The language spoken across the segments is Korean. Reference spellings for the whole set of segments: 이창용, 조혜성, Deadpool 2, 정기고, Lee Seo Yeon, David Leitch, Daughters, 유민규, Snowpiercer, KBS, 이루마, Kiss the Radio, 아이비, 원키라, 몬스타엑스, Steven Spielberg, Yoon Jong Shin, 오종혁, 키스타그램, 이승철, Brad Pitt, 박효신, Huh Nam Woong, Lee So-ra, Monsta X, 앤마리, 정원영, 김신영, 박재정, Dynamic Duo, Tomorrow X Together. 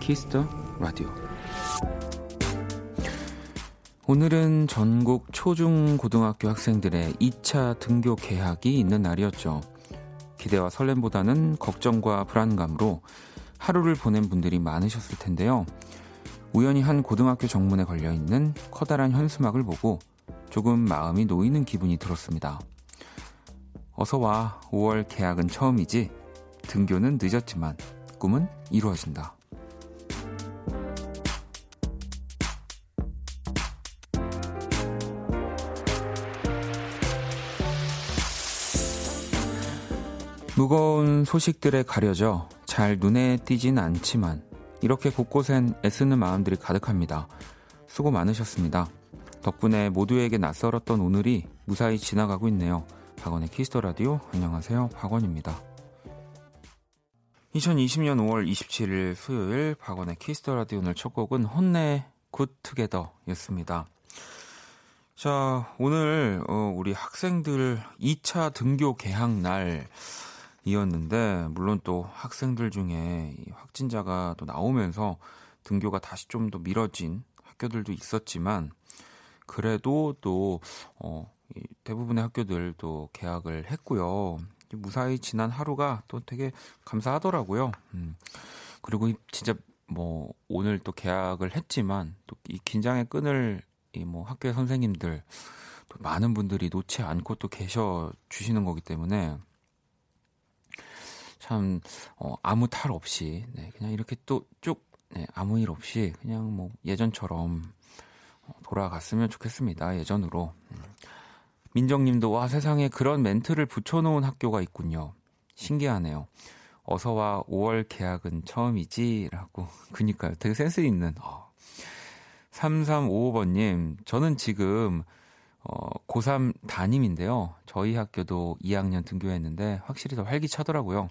키스 더 라디오. 오늘은 전국 초중고등학교 학생들의 2차 등교 개학이 있는 날이었죠. 기대와 설렘보다는 걱정과 불안감으로 하루를 보낸 분들이 많으셨을 텐데요. 우연히 한 고등학교 정문에 걸려있는 커다란 현수막을 보고 조금 마음이 놓이는 기분이 들었습니다. 어서 와, 5월 개학은 처음이지. 등교는 늦었지만 꿈은 이루어진다. 무거운 소식들에 가려져 잘 눈에 띄진 않지만 이렇게 곳곳엔 애쓰는 마음들이 가득합니다. 수고 많으셨습니다. 덕분에 모두에게 낯설었던 오늘이 무사히 지나가고 있네요. 박원의 키스 더 라디오, 안녕하세요, 박원입니다. 2020년 5월 27일 수요일 박원의 키스 더 라디오, 오늘 첫 곡은 혼내 굿투게더였습니다. 자, 오늘 우리 학생들 2차 등교 개학 날 이었는데, 물론 또 학생들 중에 확진자가 또 나오면서 등교가 다시 좀 더 미뤄진 학교들도 있었지만, 그래도 또 대부분의 학교들도 개학을 했고요. 무사히 지난 하루가 또 되게 감사하더라고요. 그리고 진짜 뭐 오늘 또 개학을 했지만 또 이 긴장의 끈을 이 뭐 학교의 선생님들 또 많은 분들이 놓지 않고 또 계셔 주시는 거기 때문에 참 아무 탈 없이, 네, 그냥 이렇게 또 쭉, 네, 아무 일 없이 그냥 뭐 예전처럼 돌아갔으면 좋겠습니다. 예전으로. 민정님도 와, 세상에 그런 멘트를 붙여놓은 학교가 있군요. 신기하네요. 어서와 5월 개학은 처음이지 라고. 그니까요, 되게 센스 있는. 3355번님, 저는 지금 고3 담임인데요. 저희 학교도 2학년 등교했는데 확실히 더 활기차더라고요.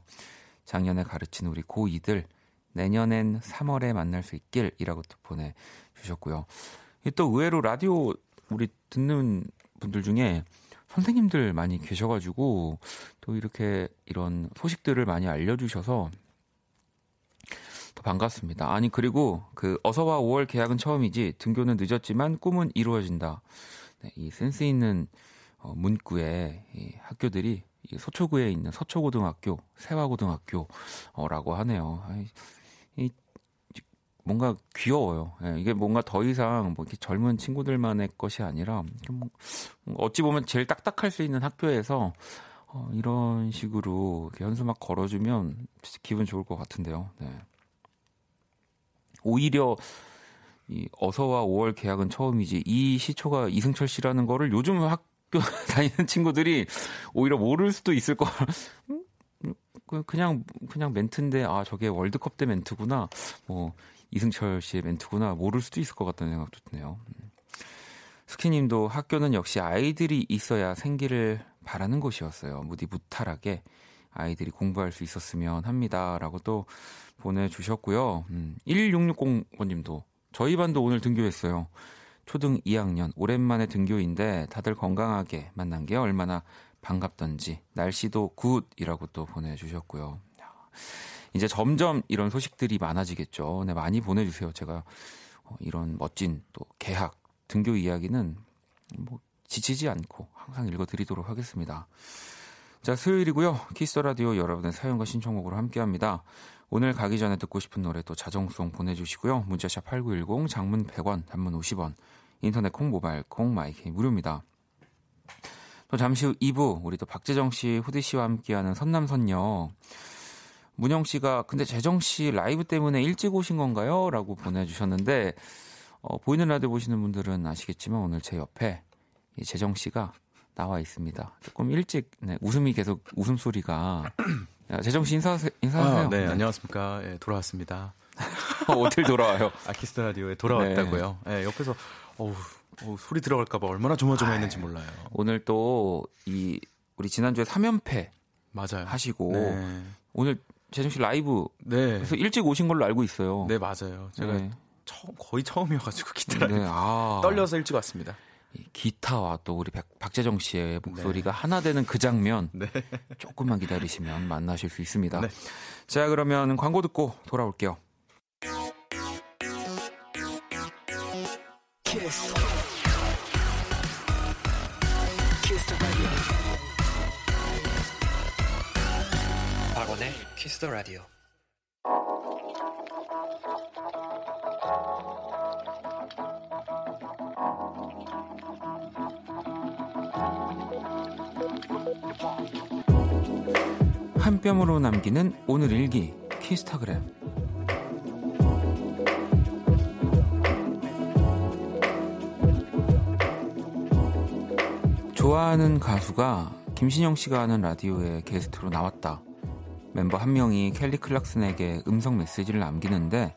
작년에 가르친 우리 고2들 내년엔 3월에 만날 수 있길, 이라고 또 보내주셨고요. 또 의외로 라디오 우리 듣는 분들 중에 선생님들 많이 계셔가지고 또 이렇게 이런 소식들을 많이 알려주셔서 더 반갑습니다. 아니, 그리고 그 어서와 5월 개학은 처음이지, 등교는 늦었지만 꿈은 이루어진다. 네, 이 센스 있는 문구에 이 학교들이 이 서초구에 있는 서초고등학교, 세화고등학교라고 하네요. 이 뭔가 귀여워요. 네, 이게 뭔가 더 이상 뭐 이렇게 젊은 친구들만의 것이 아니라 어찌 보면 제일 딱딱할 수 있는 학교에서 이런 식으로 이렇게 현수막 걸어주면 진짜 기분 좋을 것 같은데요. 네. 오히려 이 어서와 5월 개학은 처음이지 이 시초가 이승철 씨라는 거를 요즘 학교 다니는 친구들이 오히려 모를 수도 있을 거. 그냥 멘트인데, 아, 저게 월드컵 때 멘트구나, 뭐 이승철 씨의 멘트구나, 모를 수도 있을 것 같다는 생각도 드네요. 스키님도 학교는 역시 아이들이 있어야 생기를 바라는 곳이었어요. 무디 무탈하게 아이들이 공부할 수 있었으면 합니다, 라고 또 보내주셨고요. 1660번님도 저희 반도 오늘 등교했어요. 초등 2학년 오랜만에 등교인데 다들 건강하게 만난 게 얼마나 반갑던지 날씨도 굿이라고 또 보내주셨고요. 이제 점점 이런 소식들이 많아지겠죠. 네, 많이 보내주세요. 제가 이런 멋진 또 개학, 등교 이야기는 뭐 지치지 않고 항상 읽어드리도록 하겠습니다. 자, 수요일이고요. 키스 더 라디오, 여러분의 사연과 신청곡으로 함께합니다. 오늘 가기 전에 듣고 싶은 노래 또 자정송 보내주시고요. 문자샵 8910, 장문 100원, 단문 50원, 인터넷 콩, 모바일 콩, 마이케이 무료입니다. 또 잠시 후 2부, 우리 또 박재정 씨, 후디 씨와 함께하는 선남선녀. 문영 씨가 근데 재정 씨 라이브 때문에 일찍 오신 건가요? 라고 보내주셨는데, 보이는 라디오 보시는 분들은 아시겠지만 오늘 제 옆에 이 재정 씨가 나와 있습니다. 조금 일찍, 네, 웃음이 계속, 웃음소리가. 재정 씨 인사하세요. 네, 네, 안녕하십니까. 예, 돌아왔습니다. 어딜 돌아와요? 키스 더 라디오에 돌아왔다고요. 네. 예, 옆에서 소리 들어갈까봐 얼마나 조마조마했는지 몰라요. 오늘 또 우리 지난주에 3연패 맞아요. 하시고, 네, 오늘 재정 씨 라이브, 네, 그래서 일찍 오신 걸로 알고 있어요. 네, 맞아요. 제가, 네, 거의 처음이어가지고 기타 라이브, 네, 떨려서 일찍 왔습니다. 이 기타와 또 우리 박재정 씨의 목소리가 네. 하나 되는 그 장면 네. 조금만 기다리시면 만나실 수 있습니다. 네. 자, 그러면 광고 듣고 돌아올게요. Kiss. Kiss the radio. 박원의 Kiss the radio. 한 뼘으로 남기는 오늘 일기 키스타그램. 좋아하는 가수가 김신영 씨가 하는 라디오에 게스트로 나왔다. 멤버 한 명이 켈리 클락슨에게 음성 메시지를 남기는데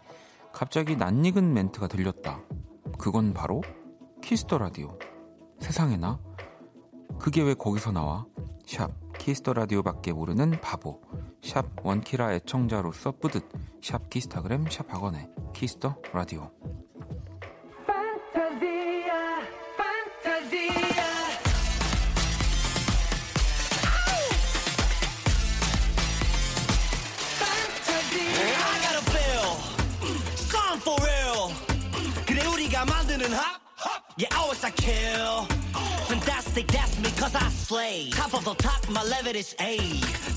갑자기 낯익은 멘트가 들렸다. 그건 바로 키스 더 라디오. 세상에나? 그게 왜 거기서 나와? 샵 키스더라디오밖에 모르는 바보, 샵 원키라 애청자로서 뿌듯, 샵 키스타그램, 샵 학원의 키스더라디오. Yeah, always I kill. Fantastic, that's me, cause I slay. Top of the top, my level is A.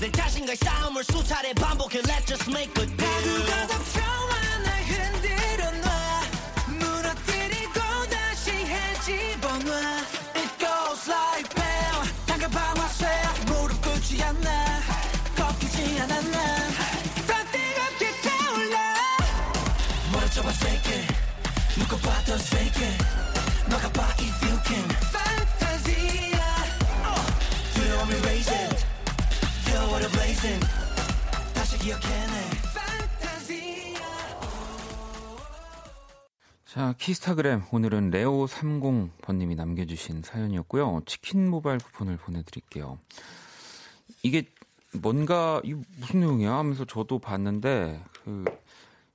내 자신과의 싸움을 수차례 반복해. Let's just make a deal. 나누가 덮쳐 와, 날 흔들어 놔. 무너뜨리고 다시 해집어 놔. It goes like bell. 당겨봐, 와쇠. 무릎 꿇지 않아. 꺾이지 않아, 난. 더 뜨겁게 타올라. 멀쩡한 fake it. 묶어봐, 더 fake it. 너가 봐, if you can. Fantasia. Do you want me raising? You're what I'm blazing. 다시 기억해내. Fantasia. 자, 키스타그램. 오늘은 레오30번님이 남겨주신 사연이었고요. 치킨 모바일 쿠폰을 보내드릴게요. 이게 뭔가, 이게 무슨 내용이야? 하면서 저도 봤는데, 그,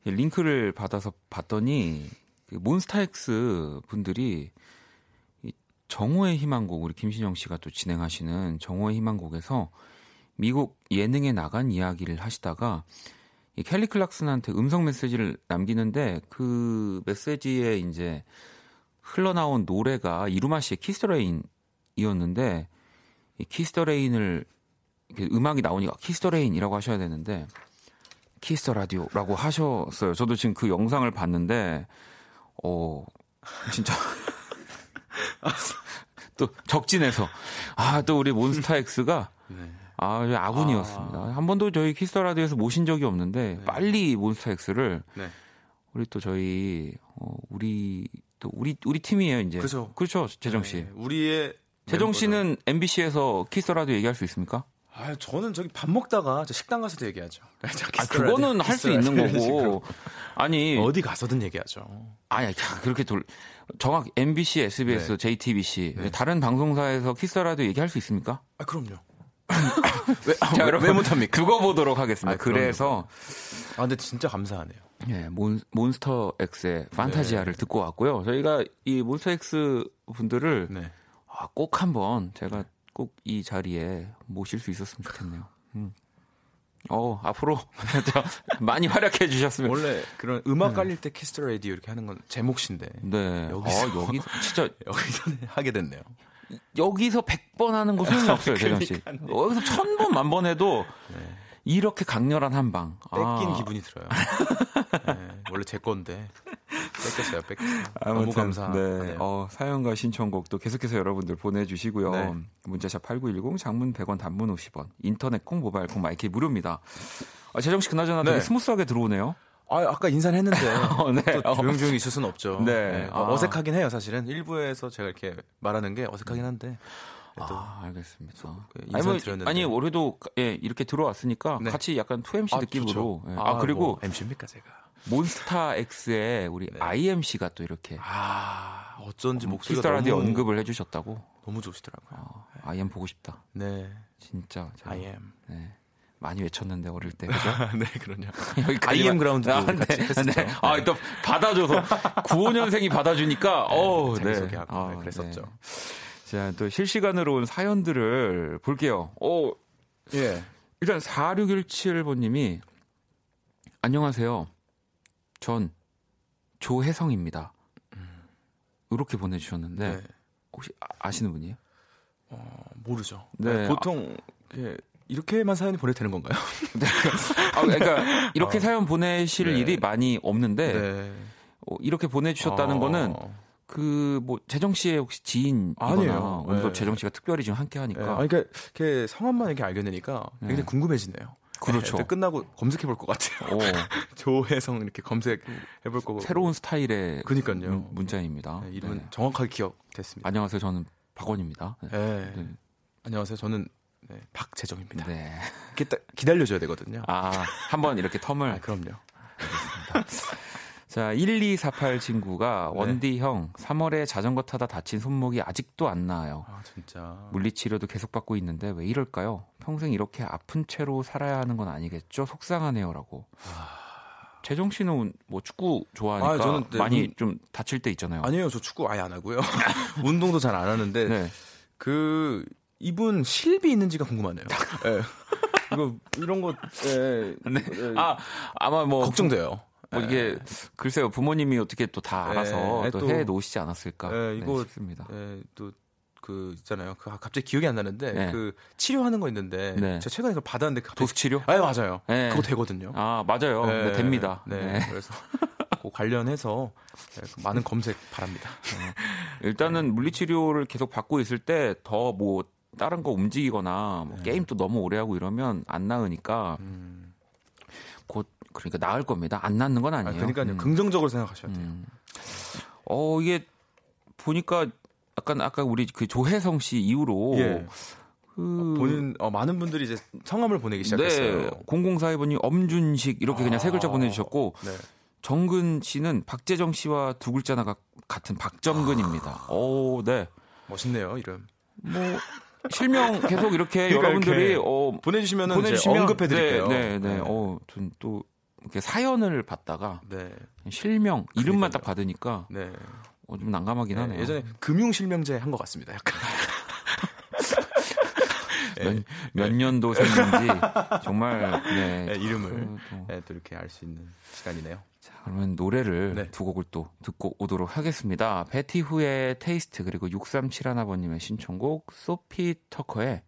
링크를 받아서 봤더니, 몬스타엑스 분들이 정오의 희망곡, 우리 김신영 씨가 또 진행하시는 정오의 희망곡에서 미국 예능에 나간 이야기를 하시다가 이 켈리 클락슨한테 음성 메시지를 남기는데 그 메시지에 이제 흘러나온 노래가 이루마 씨의 키스 더 레인이었는데 이 키스 더 레인을 음악이 나오니까 키스 더 레인이라고 하셔야 되는데 키스 더 라디오라고 하셨어요. 저도 지금 그 영상을 봤는데 진짜 또 적진에서 또 우리 몬스타엑스가 아군이었습니다. 한 번도 저희 키스 더 라디오에서 모신 적이 없는데 네. 빨리 몬스타엑스를 네. 우리 또 저희 우리 팀이에요 이제. 그렇죠 재정 씨. 네. 우리의 재정 씨는 MBC에서 키스 더 라디오 얘기할 수 있습니까? 아, 저는 저기 밥 먹다가 저 식당 가서도 얘기하죠. 그거는 할 수 있는 거고. 아니 어디 가서든 얘기하죠. 아니 그렇게 정확 MBC, SBS, 네. JTBC 네. 다른 방송사에서 키스라도 얘기할 수 있습니까? 아 그럼요. 자, 왜 못합니까? 그거 보도록 하겠습니다. 아, 그래서 근데 진짜 감사하네요. 예, 몬스터 X의 판타지아를 네. 듣고 왔고요. 저희가 이 몬스터 X 분들을 네. 꼭 한번 제가 꼭 이 자리에 모실 수 있었으면 좋겠네요. 앞으로 많이 활약해 주셨으면. 원래 그런 음악 네. 깔릴 때 키스 더 라디오 이렇게 하는 건 제 몫인데. 네. 여기 진짜 여기서 하게 됐네요. 여기서 100번 하는 거 소용이 없어요, 재정 씨. 여기서 1000번, 10,000번 해도 네. 이렇게 강렬한 한 방. 뺏긴 기분이 들어요. 네, 원래 제 건데. 뺏겼어요. 아무튼, 너무 감사합니다. 네. 사연과 신청곡도 계속해서 여러분들 보내주시고요. 네. 문자샵 8910, 장문 100원, 단문 50원, 인터넷 콩, 모바일 콩, 마이크 무료입니다. 재정씨 그나저나 되게 스무스하게 들어오네요. 아까 인사를 했는데 네. 또 조용조용히 있을 수는 없죠. 네. 어색하긴 해요. 사실은 1부에서 제가 이렇게 말하는 게 어색하긴 한데 알겠습니다. 아니 올해도 이렇게 들어왔으니까 네. 같이 약간 2MC 느낌으로. 예. 그리고 뭐 MC입니까 제가? 몬스타 X의 우리 네. IM 씨가 또 이렇게 어쩐지 목소리가 키스더라디오 너무 언급을 해주셨다고. 너무 좋으시더라고요. IM 보고 싶다. 네, 진짜 IM. 네. 많이 외쳤는데 어릴 때. 그죠? 네, 그러냐. IM 그라운드도 같이 했었죠. 네. 아, 또 받아줘서 95년생이 받아주니까 어, 네. 소개하고 아, 네, 그랬었죠. 네. 자, 또 실시간으로 온 사연들을 볼게요. 오. 예. 일단 4617번 님이 안녕하세요. 전 조혜성입니다. 이렇게 보내 주셨는데 네. 혹시 아시는 분이에요? 모르죠. 네. 보통 예. 이렇게만 사연이 보내되는 건가요? 아, 그러니까 이렇게 사연 보내실 네. 일이 많이 없는데 네. 이렇게 보내주셨다는 거는 그 뭐 재정 씨의 혹시 지인이거나 오늘도 네. 재정 씨가 특별히 지금 함께 하니까. 네. 아니, 그러니까 이렇게 성함만 이렇게 알게 되니까 굉장히 네. 궁금해지네요. 그렇죠. 네, 끝나고 검색해 볼 것 같아요. 조혜성 이렇게 검색해 볼 거고. 새로운 스타일의 그러니까요. 문자입니다. 네, 이름은 네. 정확하게 기억됐습니다. 안녕하세요, 저는 박원입니다. 네. 네. 네. 안녕하세요, 저는. 네, 박재정입니다. 네. 기다려줘야 되거든요. 아, 한번 이렇게 텀을. 아, 그럼요. 알겠습니다. 자, 1248 친구가 네. 원디 형, 3월에 자전거 타다 다친 손목이 아직도 안 나아요. 아, 진짜. 물리치료도 계속 받고 있는데 왜 이럴까요? 평생 이렇게 아픈 채로 살아야 하는 건 아니겠죠? 속상하네요라고. 재정 씨는 뭐 축구 좋아하니까 저는, 네, 많이 좀 다칠 때 있잖아요. 아니요, 저 축구 아예 안 하고요. 운동도 잘 안 하는데 네. 그. 이분 실비 있는지가 궁금하네요. 네. 이거 이런 거 네. 네. 아, 아마 뭐 걱정돼요. 뭐 이게 글쎄요 부모님이 어떻게 또 다 알아서 네. 또 해 놓으시지 않았을까 네. 이거 네, 싶습니다. 네. 또 그 있잖아요. 그 갑자기 기억이 안 나는데 네. 그 치료하는 거 있는데 네. 제가 최근에 그걸 받았는데 도수 치료? 아 맞아요. 네. 그거 되거든요. 아 맞아요. 네. 네, 됩니다. 네. 네. 그래서 그 관련해서 많은 검색 바랍니다. 일단은 물리치료를 계속 받고 있을 때 더 뭐 다른 거 움직이거나 뭐 네. 게임도 너무 오래 하고 이러면 안 나으니까 곧 그러니까 나을 겁니다. 안 낫는 건 아니에요. 아, 그러니까요. 긍정적으로 생각하셔야 돼요. 이게 보니까 약간 아까 우리 그 조혜성 씨 이후로 예. 본인 많은 분들이 이제 성함을 보내기 시작했어요. 네. 0042번이 엄준식 이렇게 그냥 세 글자 보내주셨고 네. 정근 씨는 박재정 씨와 두 글자나 같은 박정근입니다. 오, 네. 멋있네요 이름. 뭐 실명 계속 이렇게 그러니까 여러분들이 이렇게 보내주시면 언급해 드릴게요. 네, 네, 네. 전 또 이렇게 사연을 받다가 네. 실명 이름만 그러니까요. 딱 받으니까 네. 좀 난감하긴 네. 하네요. 예전에 금융 실명제 한 것 같습니다. 약간 몇 년도생인지 정말 네, 네, 이름을 네, 또 이렇게 알 수 있는 시간이네요. 자, 그러면 노래를 네. 두 곡을 또 듣고 오도록 하겠습니다. 베티후의 테이스트 그리고 6371번님의 신청곡 소피 터커의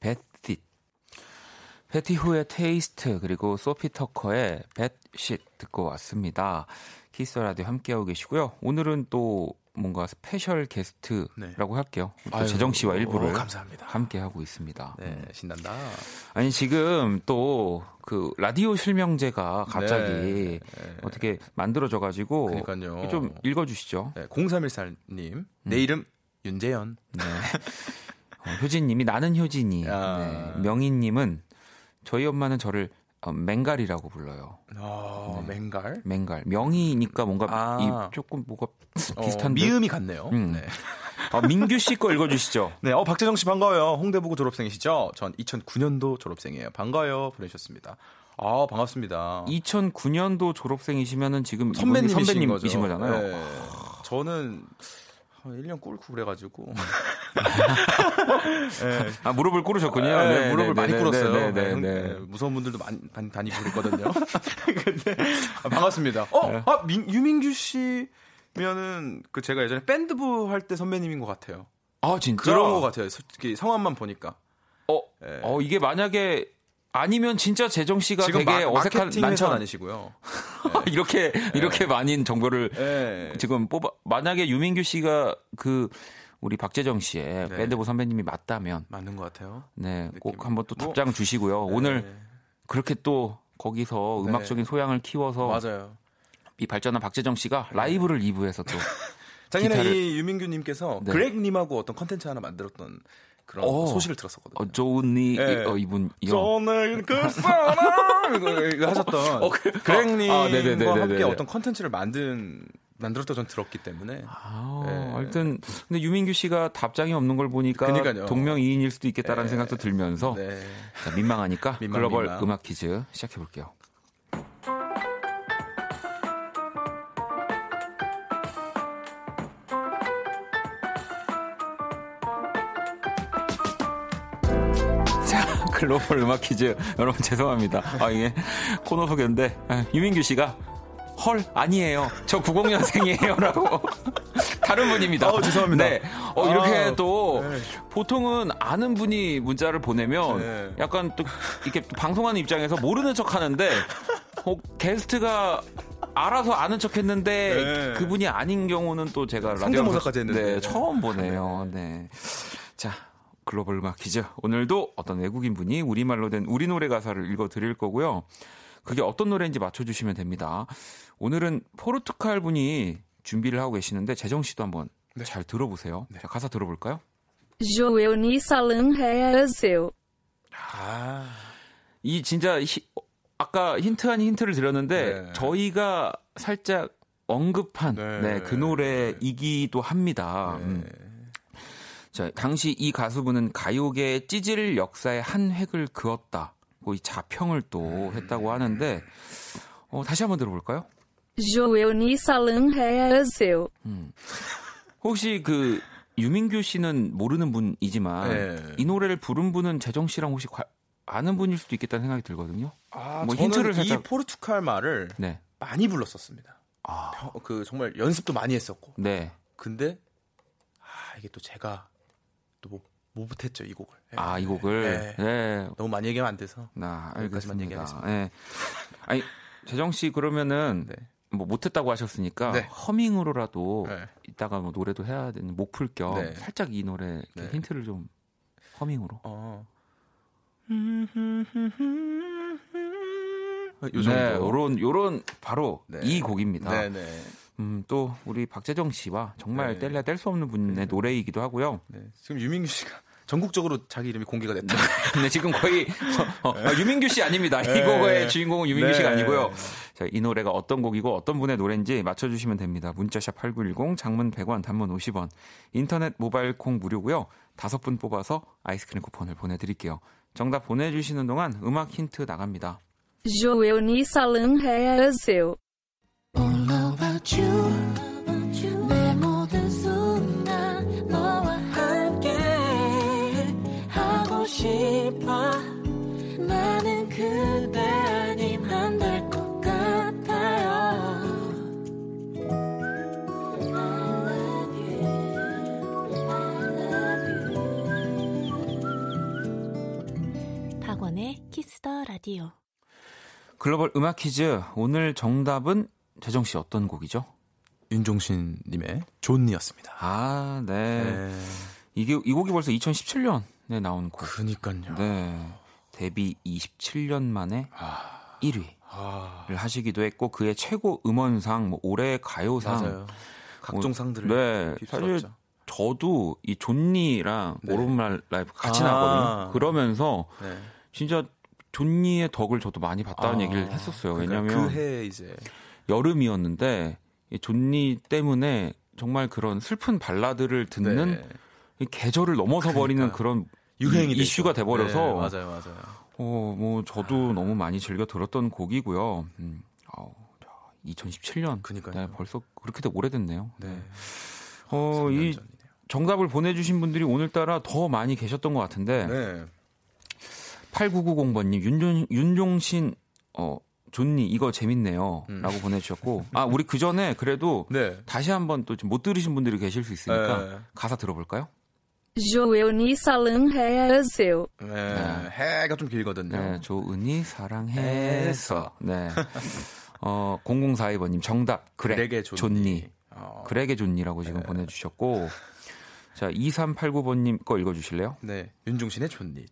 뱃싯. 베티후의 테이스트 그리고 소피 터커의 뱃싯 듣고 왔습니다. 키스 라디오 함께하고 계시고요. 오늘은 또 뭔가 스페셜 게스트라고 네. 할게요. 재정 씨와 일부를 감사합니다. 함께 하고 있습니다. 네, 신난다. 아니 지금 또 그 라디오 실명제가 갑자기 네, 네. 어떻게 만들어져가지고 그러니까요. 좀 읽어주시죠. 네, 0314님 내 이름 윤재현. 네. 효진님이 나는 효진이. 아. 네. 명희님은 저희 엄마는 저를 맹갈이라고 불러요. 네. 맹갈? 맹갈. 명이니까 뭔가 이 조금 뭐가 비슷한데 미음이 같네요. 네. 민규 씨 거 읽어주시죠. 네, 박재정 씨 반가워요. 홍대부고 졸업생이시죠? 전 2009년도 졸업생이에요. 반가워요. 보내주셨습니다. 아 반갑습니다. 2009년도 졸업생이시면은 지금 선배님이신 거잖아요. 네. 저는 1년 꿇고 그래가지고. 네. 아, 무릎을 꿇으셨군요. 네, 네, 무릎을 많이 꿇었어요. 네. 무서운 분들도 많이 다니고 그랬거든요. 근데, 반갑습니다. 유민규 씨면은, 제가 예전에 밴드부 할 때 선배님인 것 같아요. 아, 진짜? 그런 것 같아요. 솔직히 성함만 보니까. 네. 이게 만약에, 아니면 진짜 재정 씨가 되게 어색한 난처한 아니시고요. 네. 이렇게 많은 정보를 네. 지금 만약에 유민규 씨가 그 우리 박재정 씨의 네. 밴드보 선배님이 맞다면 맞는 것 같아요. 네, 느낌. 꼭 한번 또 답장 주시고요. 네. 오늘 그렇게 또 거기서 음악적인 네. 소양을 키워서 맞아요. 이 발전한 박재정 씨가 라이브를 2부에서 또 작년에 이 유민규님께서 네. 그렉님하고 어떤 컨텐츠 하나 만들었던. 그런 소식을 들었었거든요. 좋은이 이분이요. 저는 그 사람 이거 하셨던 그렉님과 함께 어떤 컨텐츠를 만든 만들었다고 전 들었기 때문에. 아, 예. 하여튼 근데 유민규 씨가 답장이 없는 걸 보니까 그러니까요. 동명이인일 수도 있겠다라는 예. 생각도 들면서 네. 자, 민망하니까 글로벌 음악 퀴즈 시작해볼게요. 글로벌 음악 퀴즈 여러분 죄송합니다. 아 이게 코너 소개인데 유민규 씨가 헐 아니에요. 저 90년생이에요라고 다른 분입니다. 죄송합니다. 네. 이렇게 또 네. 보통은 아는 분이 문자를 보내면 네. 약간 또 이렇게 또 방송하는 입장에서 모르는 척하는데 게스트가 알아서 아는 척했는데 네. 그분이 아닌 경우는 또 제가 성대모사까지 했는데 네, 처음 보네요. 네. 자. 글로벌 음악 퀴즈. 오늘도 어떤 외국인 분이 우리말로 된 우리 노래 가사를 읽어드릴 거고요. 그게 어떤 노래인지 맞춰주시면 됩니다. 오늘은 포르투갈 분이 준비를 하고 계시는데 재정 씨도 한번 네. 잘 들어보세요. 네. 자, 가사 들어볼까요? 조에오니 살은 헤아세요. 아, 이 진짜 아까 힌트 아닌 힌트를 드렸는데 네. 저희가 살짝 언급한 네. 네, 그 노래이기도 합니다. 네. 자, 당시 이 가수분은 가요계의 찌질 역사의 한 획을 그었다고 이 자평을 또 했다고 하는데 다시 한번 들어볼까요? 조에오니 살은 헤아세요. 혹시 그 유민규 씨는 모르는 분이지만 네. 이 노래를 부른 분은 재정 씨랑 혹시 아는 분일 수도 있겠다는 생각이 들거든요. 아, 뭐 저는 힌트를 살짝... 이 포르투갈 말을 네. 많이 불렀었습니다. 아. 그 정말 연습도 많이 했었고. 네. 근데 이게 또 제가 못했죠 이 곡을. 네. 아, 이 곡을. 네. 네. 너무 많이 얘기하면 안 돼서. 여기까지만 얘기하겠습니다. 네. 아니 재정 씨 그러면은 네. 뭐 못했다고 하셨으니까 네. 허밍으로라도 네. 이따가 뭐 노래도 해야 되는 목 풀 겸 네. 살짝 이 노래 네. 힌트를 좀 허밍으로. 요즘 네, 요런 바로 네. 이 곡입니다. 네, 네. 또 우리 박재정 씨와 정말 네. 뗄래야 뗄 수 없는 분의 네. 노래이기도 하고요. 네. 지금 유민규 씨가 전국적으로 자기 이름이 공개가 됐다. 네, 지금 거의 네. 유민규 씨 아닙니다. 네. 이 곡의 주인공은 유민규 네. 씨가 아니고요. 자, 이 노래가 어떤 곡이고 어떤 분의 노래인지 맞춰주시면 됩니다. 문자샵 8910, 장문 100원, 단문 50원, 인터넷 모바일 콩 무료고요. 5분 뽑아서 아이스크림 쿠폰을 보내드릴게요. 정답 보내주시는 동안 음악 힌트 나갑니다. 조에오니 살은 헤아세요. All about you 내 모든 순간 너와 함께 하고 싶어 나는 그대 아님 안 될 것 같아요 I love you 박원의 키스 더 라디오 글로벌 음악 퀴즈 오늘 정답은 재정 씨 어떤 곡이죠? 윤종신 님의 존이었습니다. 아, 네. 네. 이게 이 곡이 벌써 2017년에 나온 곡. 그러니까요. 네. 데뷔 27년 만에 1위를 하시기도 했고 그의 최고 음원상, 뭐 올해 가요상, 맞아요. 각종 상들을 네. 휩쓸었죠. 사실 저도 이 존니랑 네. 오른말 라이브 같이 나왔거든요. 그러면서 네. 진짜 존니의 덕을 저도 많이 봤다는 얘기를 했었어요. 그러니까 왜냐면 그 해 이제 여름이었는데 존니 때문에 정말 그런 슬픈 발라드를 듣는 네. 계절을 넘어서 그러니까 버리는 그런 유행이 이슈가 돼버려서 네, 맞아요, 맞아요. 뭐 저도 너무 많이 즐겨 들었던 곡이고요. 2017년, 그러니까요. 네, 벌써 그렇게 되게 오래됐네요. 네. 이 정답을 보내주신 분들이 오늘따라 더 많이 계셨던 것 같은데 네. 8990번님 윤종신 존니 이거 재밌네요 라고 보내주셨고 우리 그 전에 그래도 네. 다시 한번 또 못 들으신 분들이 계실 수 있으니까 네. 가사 들어볼까요? 조은이 사랑해서 네. 해가 좀 길거든요 네. 조은이 사랑해서 네. 0042번님 정답 그렉의 존니 그렉의 존니라고 지금 네. 보내주셨고 자 2389번님 거 읽어주실래요? 네, 윤종신의 존니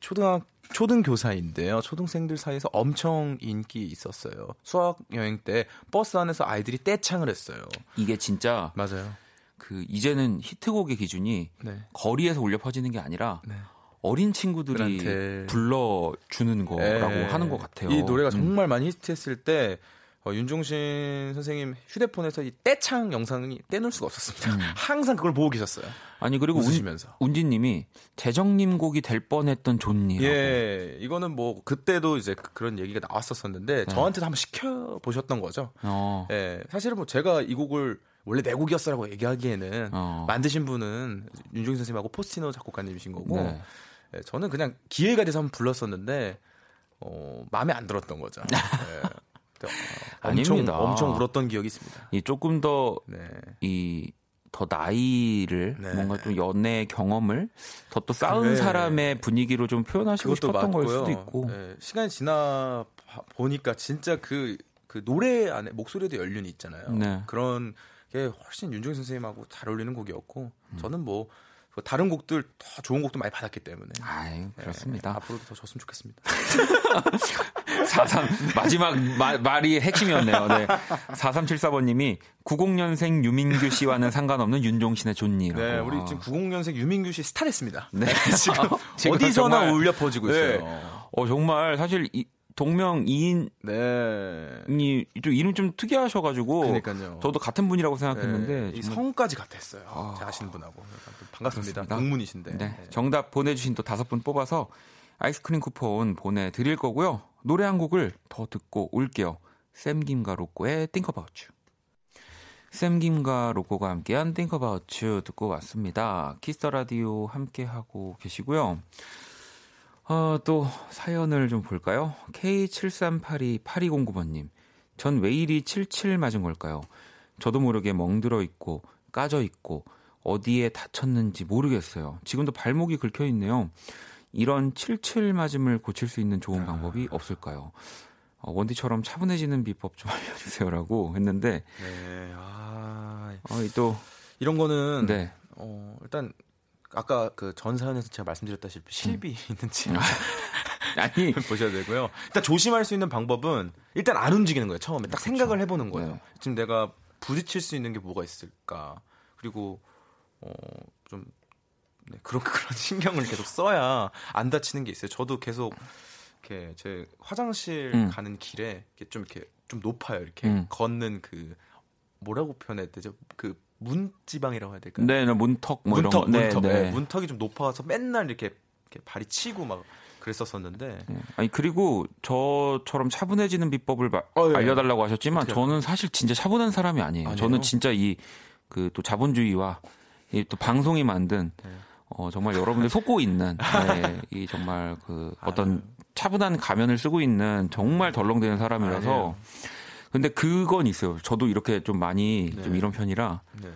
초등교사인데요. 초등생들 사이에서 엄청 인기 있었어요. 수학여행 때 버스 안에서 아이들이 떼창을 했어요. 이게 진짜 맞아요. 그 이제는 히트곡의 기준이 네. 거리에서 울려 퍼지는 게 아니라 네. 어린 친구들이 불러주는 거라고 하는 것 같아요. 이 노래가 정말 많이 히트했을 때 윤종신 선생님 휴대폰에서 이 떼창 영상이 떼놓을 수가 없었습니다. 항상 그걸 보고 계셨어요. 아니 그리고 운진님이 재정님 곡이 될 뻔했던 존니. 예, 이거는 뭐 그때도 이제 그런 얘기가 나왔었었는데 저한테도 한번 시켜 보셨던 거죠. 예, 사실은 뭐 제가 이 곡을 원래 내 곡이었어라고 얘기하기에는 만드신 분은 윤종신 선생님하고 포스티노 작곡가님이신 거고 네. 예, 저는 그냥 기회가 돼서 한번 불렀었는데 마음에 안 들었던 거죠. 예. 엄청 울었던 기억이 있습니다. 이 조금 더 더 나이를 뭔가 좀 연애 경험을 더 쌓은 사람의 분위기로 좀 표현하시고 싶었던 걸 수도 있고 네. 시간이 지나 보니까 진짜 그 노래 안에 목소리에도 연륜이 있잖아요. 네. 그런 게 훨씬 윤종신 선생님하고 잘 어울리는 곡이었고 저는 뭐 다른 곡들 더 좋은 곡도 많이 받았기 때문에. 아유, 그렇습니다. 네, 앞으로도 더 줬으면 좋겠습니다. 마지막 말이 핵심이었네요. 네. 4374번님이 90년생 유민규 씨와는 상관없는 윤종신의 존니라고. 네, 우리 지금 90년생 유민규 씨 스타됐습니다. 네, 지금 어디서나 울려 퍼지고 있어요. 네. 정말 사실 동명 이인이 좀 이름 좀 특이하셔가지고 그러니까요. 저도 같은 분이라고 생각했는데 네, 성까지 같았어요. 제가 아시는 분하고 반갑습니다. 동문이신데 네. 네. 정답 보내주신 또 5분 뽑아서 아이스크림 쿠폰 보내드릴 거고요. 노래 한 곡을 더 듣고 올게요. 샘 김과 로꼬의 Think About You. 샘 김과 로꼬가 함께한 Think About You 듣고 왔습니다. 키스 더 라디오 함께하고 계시고요. 또 사연을 좀 볼까요? K73828209번님. 전 왜 이리 77 맞은 걸까요? 저도 모르게 멍들어 있고 까져 있고 어디에 다쳤는지 모르겠어요. 지금도 발목이 긁혀 있네요. 이런 77 맞음을 고칠 수 있는 좋은 방법이 없을까요? 원디처럼 차분해지는 비법 좀 알려주세요라고 했는데 네. 또 이런 거는 네. 일단 아까 그 전 사연에서 제가 말씀드렸다시피 실비 있는지 아니 보셔야 되고요. 일단 조심할 수 있는 방법은 일단 안 움직이는 거예요. 처음에 딱 생각을 해보는 거예요. 네. 지금 내가 부딪힐 수 있는 게 뭐가 있을까. 그리고 좀 네, 그런 신경을 계속 써야 안 다치는 게 있어요. 저도 계속 이렇게 제 화장실 가는 길에 이렇게 좀 높아요. 이렇게 걷는 그 뭐라고 표현해야 되죠? 그 문지방이라고 해야 될까요? 네, 문턱 뭐 이런 거. 네. 문턱이 좀 높아서 맨날 이렇게 발이 치고 막 그랬었었는데. 네. 아니 그리고 저처럼 차분해지는 비법을 예. 알려달라고 하셨지만 저는 사실 진짜 차분한 사람이 아니에요. 저는 진짜 또 자본주의와 또 방송이 만든 정말 여러분들 속고 있는 네, 이 정말 그 어떤 차분한 가면을 쓰고 있는 정말 덜렁대는 사람이라서. 아니에요. 근데 그건 있어요. 저도 이렇게 좀 많이 좀 이런 편이라. 네.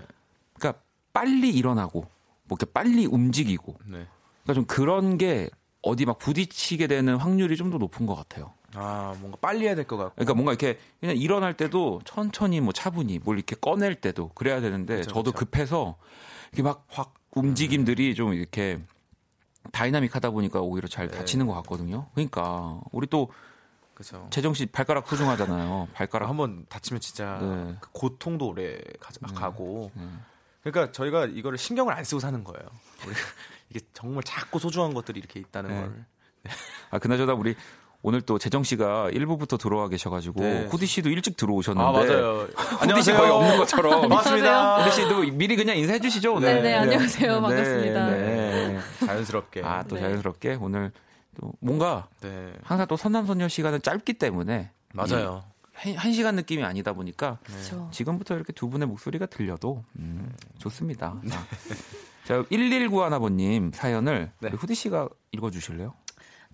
그러니까 빨리 일어나고 뭐 이렇게 빨리 움직이고. 네. 그러니까 좀 그런 게 어디 막 부딪히게 되는 확률이 좀 더 높은 것 같아요. 아, 뭔가 빨리 해야 될 것 같고. 그러니까 뭔가 이렇게 그냥 일어날 때도 천천히 뭐 차분히 뭘 이렇게 꺼낼 때도 그래야 되는데 그쵸, 저도 급해서 이렇게 막 확 움직임들이 좀 이렇게 다이나믹하다 보니까 오히려 잘 다치는 것 같거든요. 그러니까 우리 또 그렇죠. 재정 씨 발가락 소중하잖아요. 발가락 한번 다치면 진짜 그 고통도 오래 가고. 그러니까 저희가 이거를 신경을 안 쓰고 사는 거예요. 이게 정말 작고 소중한 것들이 이렇게 있다는 걸. 아 그나저나 우리 오늘 또 재정 씨가 1부부터 들어와 계셔가지고 후디 씨도 일찍 들어오셨는데. 아 맞아요. 후디 씨 거의 없는 것처럼. 맞습니다. 후디 씨도 미리 그냥 인사해 주시죠 오늘. 네 안녕하세요. 반갑습니다. 네. 자연스럽게. 아 또 자연스럽게 오늘. 또 뭔가 항상 또 선남선녀 시간은 짧기 때문에 맞아요. 한 시간 느낌이 아니다 보니까 지금부터 이렇게 두 분의 목소리가 들려도 좋습니다. 자, 1191번님 사연을 후디 씨가 읽어주실래요?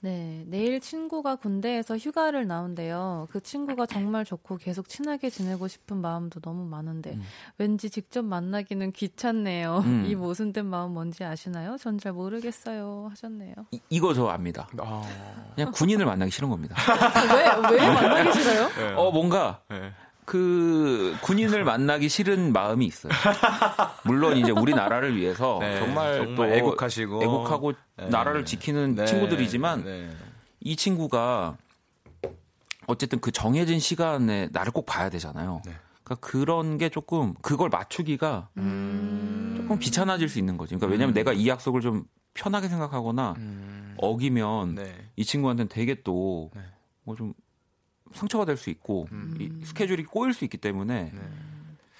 네, 내일 친구가 군대에서 휴가를 나온대요. 그 친구가 정말 좋고 계속 친하게 지내고 싶은 마음도 너무 많은데 왠지 직접 만나기는 귀찮네요. 이 모순된 마음 뭔지 아시나요? 전 잘 모르겠어요 하셨네요. 이거 저 압니다. 그냥 군인을 만나기 싫은 겁니다. 왜 만나기 싫어요? 네. 뭔가 그 군인을 만나기 싫은 마음이 있어요. 물론 이제 우리나라를 위해서 정말 또 애국하고 나라를 지키는 친구들이지만 이 친구가 어쨌든 그 정해진 시간에 나를 꼭 봐야 되잖아요. 그러니까 그런 게 조금 그걸 맞추기가 조금 귀찮아질 수 있는 거지. 그러니까 왜냐하면 내가 이 약속을 좀 편하게 생각하거나 어기면 이 친구한테는 되게 또 뭐 좀 상처가 될 수 있고 이 스케줄이 꼬일 수 있기 때문에 네.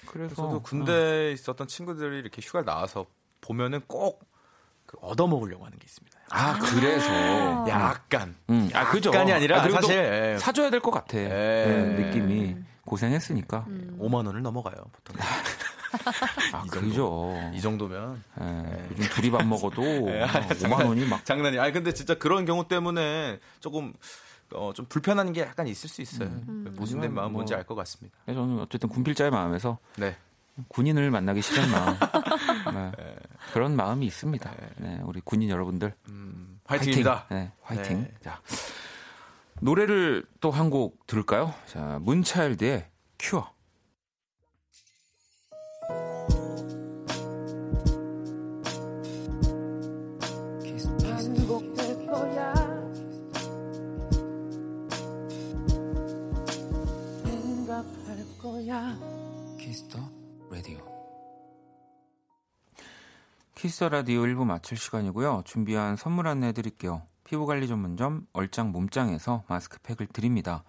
그래서도 군대에 있었던 친구들이 이렇게 휴가 나와서 보면은 꼭 그 얻어먹으려고 하는 게 있습니다. 아 그래서 약간 그죠. 약간이 아니라 사실 사줘야 될 것 같아. 느낌이 고생했으니까 5만 원을 넘어가요 보통. 아, 그죠. 이 정도면. 예, 요즘 둘이 밥 먹어도 5만 원이 막. 장난이. 아니, 근데 진짜 그런 경우 때문에 조금, 좀 불편한 게 약간 있을 수 있어요. 모순된 마음 뭔지 알 것 같습니다. 네, 저는 어쨌든 군필자의 마음에서. 네. 군인을 만나기 싫었나. 네. 그런 마음이 있습니다. 네, 우리 군인 여러분들. 화이팅입니다. 화이팅. 네, 화이팅. 네. 자. 노래를 또 한 곡 들을까요? 자, 문차일드의 큐어. Kiss the Radio. Kiss the Radio 1부 마칠 시간이고요. 준비한 선물 안내해드릴게요. 피부관리 전문점 얼짱 몸짱에서 마스크팩을 드립니다.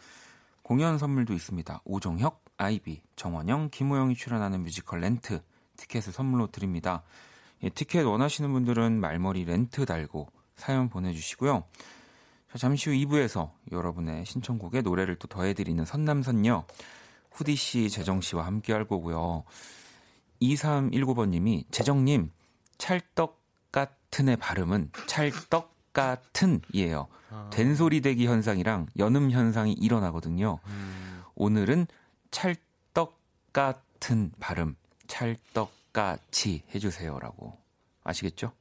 공연 선물도 있습니다. 오종혁, 아이비, 정원영, 김호영이 출연하는 뮤지컬 렌트 티켓을 선물로 드립니다. 예, 티켓 원하시는 분들은 말머리 렌트 달고 사연 보내주시고요. 자, 잠시 후 2부에서 여러분의 신청곡에 노래를 또 더해드리는 선남선녀 후디 씨, 재정 씨와 함께 할 거고요. 2319번님이 재정님 찰떡 같은의 발음은 찰떡 같은이에요. 된소리 대기 현상이랑 연음 현상이 일어나거든요. 오늘은 찰떡 같은 발음, 찰떡같이 해주세요라고 아시겠죠?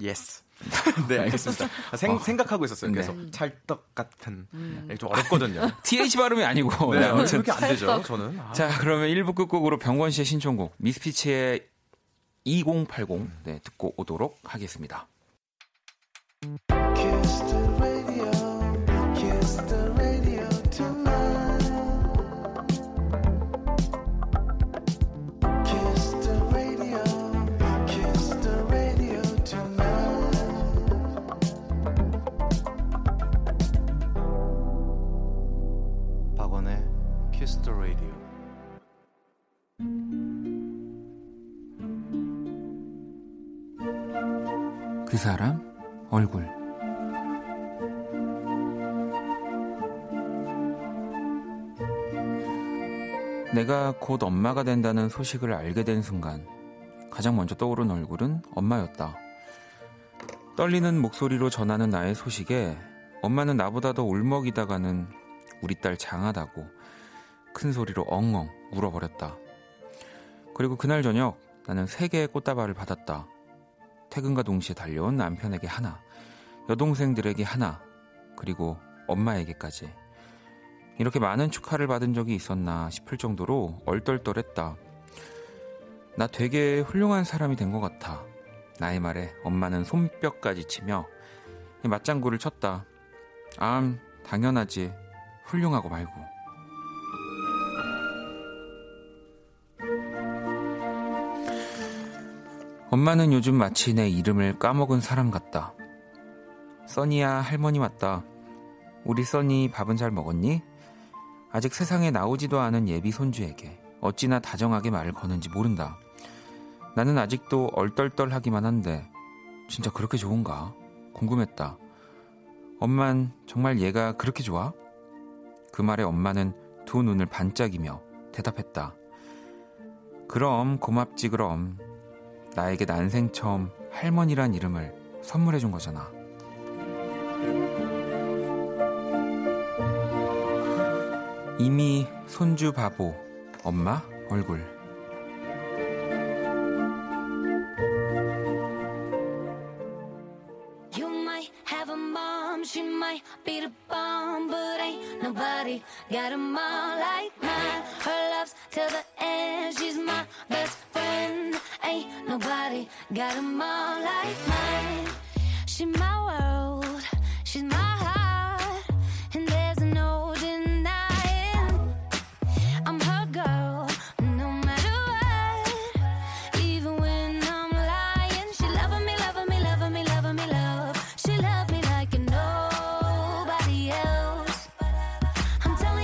예스. 네 알겠습니다. 생각하고 있었어요. 그래서 네. 찰떡 같은 좀 어렵거든요. TH 발음이 아니고 네, 아무튼 그렇게 안 되죠. 저는 자 그러면 1부 끝곡으로 병권 씨의 신청곡 미스피치의 2080 네, 듣고 오도록 하겠습니다. Kiss the radio, kiss the radio tonight. Kiss the radio, kiss the radio tonight. 박원의 Kiss the radio. 그 사람 얼굴. 내가 곧 엄마가 된다는 소식을 알게 된 순간 가장 먼저 떠오른 얼굴은 엄마였다. 떨리는 목소리로 전하는 나의 소식에 엄마는 나보다 더 울먹이다가는 우리 딸 장하다고 큰 소리로 엉엉 울어버렸다. 그리고 그날 저녁 나는 3개의 꽃다발을 받았다. 퇴근과 동시에 달려온 남편에게 하나, 여동생들에게 하나, 그리고 엄마에게까지. 이렇게 많은 축하를 받은 적이 있었나 싶을 정도로 얼떨떨했다. 나 되게 훌륭한 사람이 된 것 같아. 나의 말에 엄마는 손뼉까지 치며 맞장구를 쳤다. 암, 당연하지. 훌륭하고 말고. 엄마는 요즘 마치 내 이름을 까먹은 사람 같다. 써니야, 할머니 왔다. 우리 써니 밥은 잘 먹었니? 아직 세상에 나오지도 않은 예비 손주에게 어찌나 다정하게 말을 거는지 모른다. 나는 아직도 얼떨떨하기만 한데 진짜 그렇게 좋은가? 궁금했다. 엄만 정말 얘가 그렇게 좋아? 그 말에 엄마는 두 눈을 반짝이며 대답했다. 그럼 고맙지 그럼. 나에게 난생 처음 할머니란 이름을 선물해준 거잖아. 이미 손주 바보, 엄마 얼굴. You might have a mom, she might be the bomb, but ain't nobody got a mom like mine. Her love's till the end, she's my best friend. Ain't nobody got 'em all like mine. She's my world, she's my heart, and there's no denying I'm her girl, no matter what. Even when I'm lying, she loving me, loving me, loving me, loving me, love. She loved me like nobody else. I'm telling you.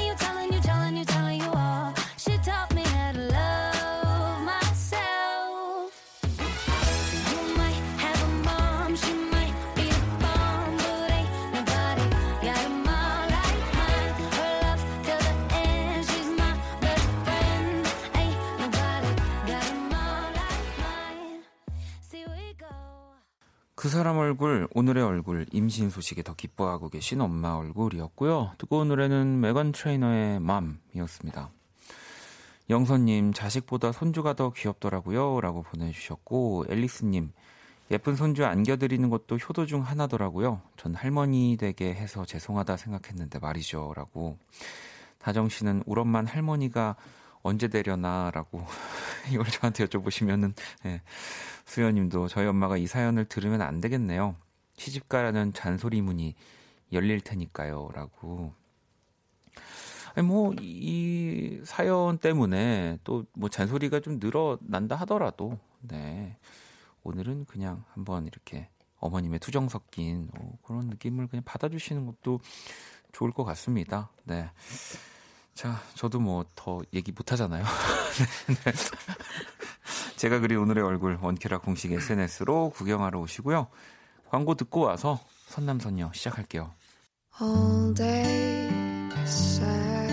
그 사람 얼굴, 오늘의 얼굴, 임신 소식에 더 기뻐하고 계신 엄마 얼굴이었고요. 뜨거운 노래는 메건 트레이너의 맘이었습니다. 영선님, 자식보다 손주가 더 귀엽더라고요 라고 보내주셨고, 앨리스님, 예쁜 손주 안겨드리는 것도 효도 중 하나더라고요. 전 할머니 되게 해서 죄송하다 생각했는데 말이죠 라고. 다정씨는 울 엄만 할머니가 언제 되려나 라고 이걸 저한테 여쭤보시면은, 예. 수연님도 저희 엄마가 이 사연을 들으면 안 되겠네요. 시집가라는 잔소리 문이 열릴 테니까요 라고. 아니 뭐 이 사연 때문에 또 뭐 잔소리가 좀 늘어난다 하더라도, 네, 오늘은 그냥 한번 이렇게 어머님의 투정 섞인 그런 느낌을 그냥 받아주시는 것도 좋을 것 같습니다. 네. 자, 저도 뭐 더 얘기 못 하잖아요. 네. 제가 그린 오늘의 얼굴, 원키라 공식 SNS로 구경하러 오시고요. 광고 듣고 와서 선남선녀 시작할게요. All day sad,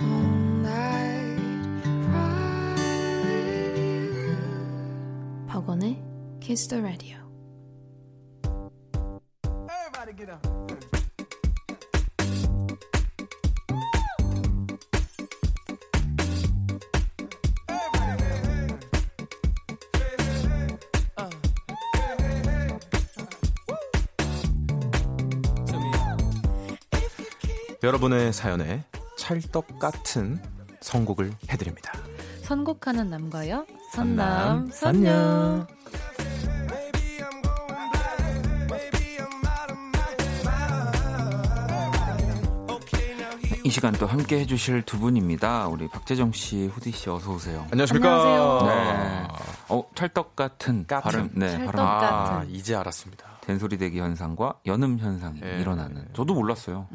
all night cry. 박원의 Kiss the Radio. Everybody get up. 여러분의 사연에 찰떡 같은 선곡을 해드립니다. 선곡하는 남과여, 선남, 선녀. 이 시간 또 함께 해주실 두 분입니다. 우리 박재정 씨, 후디 씨, 어서 오세요. 안녕하십니까. 안녕하세요. 네. 찰떡 같은 발음. 네, 찰떡 발음. 아, 이제 알았습니다. 잔소리 대기 현상과 연음 현상이 일어나는. 저도 몰랐어요.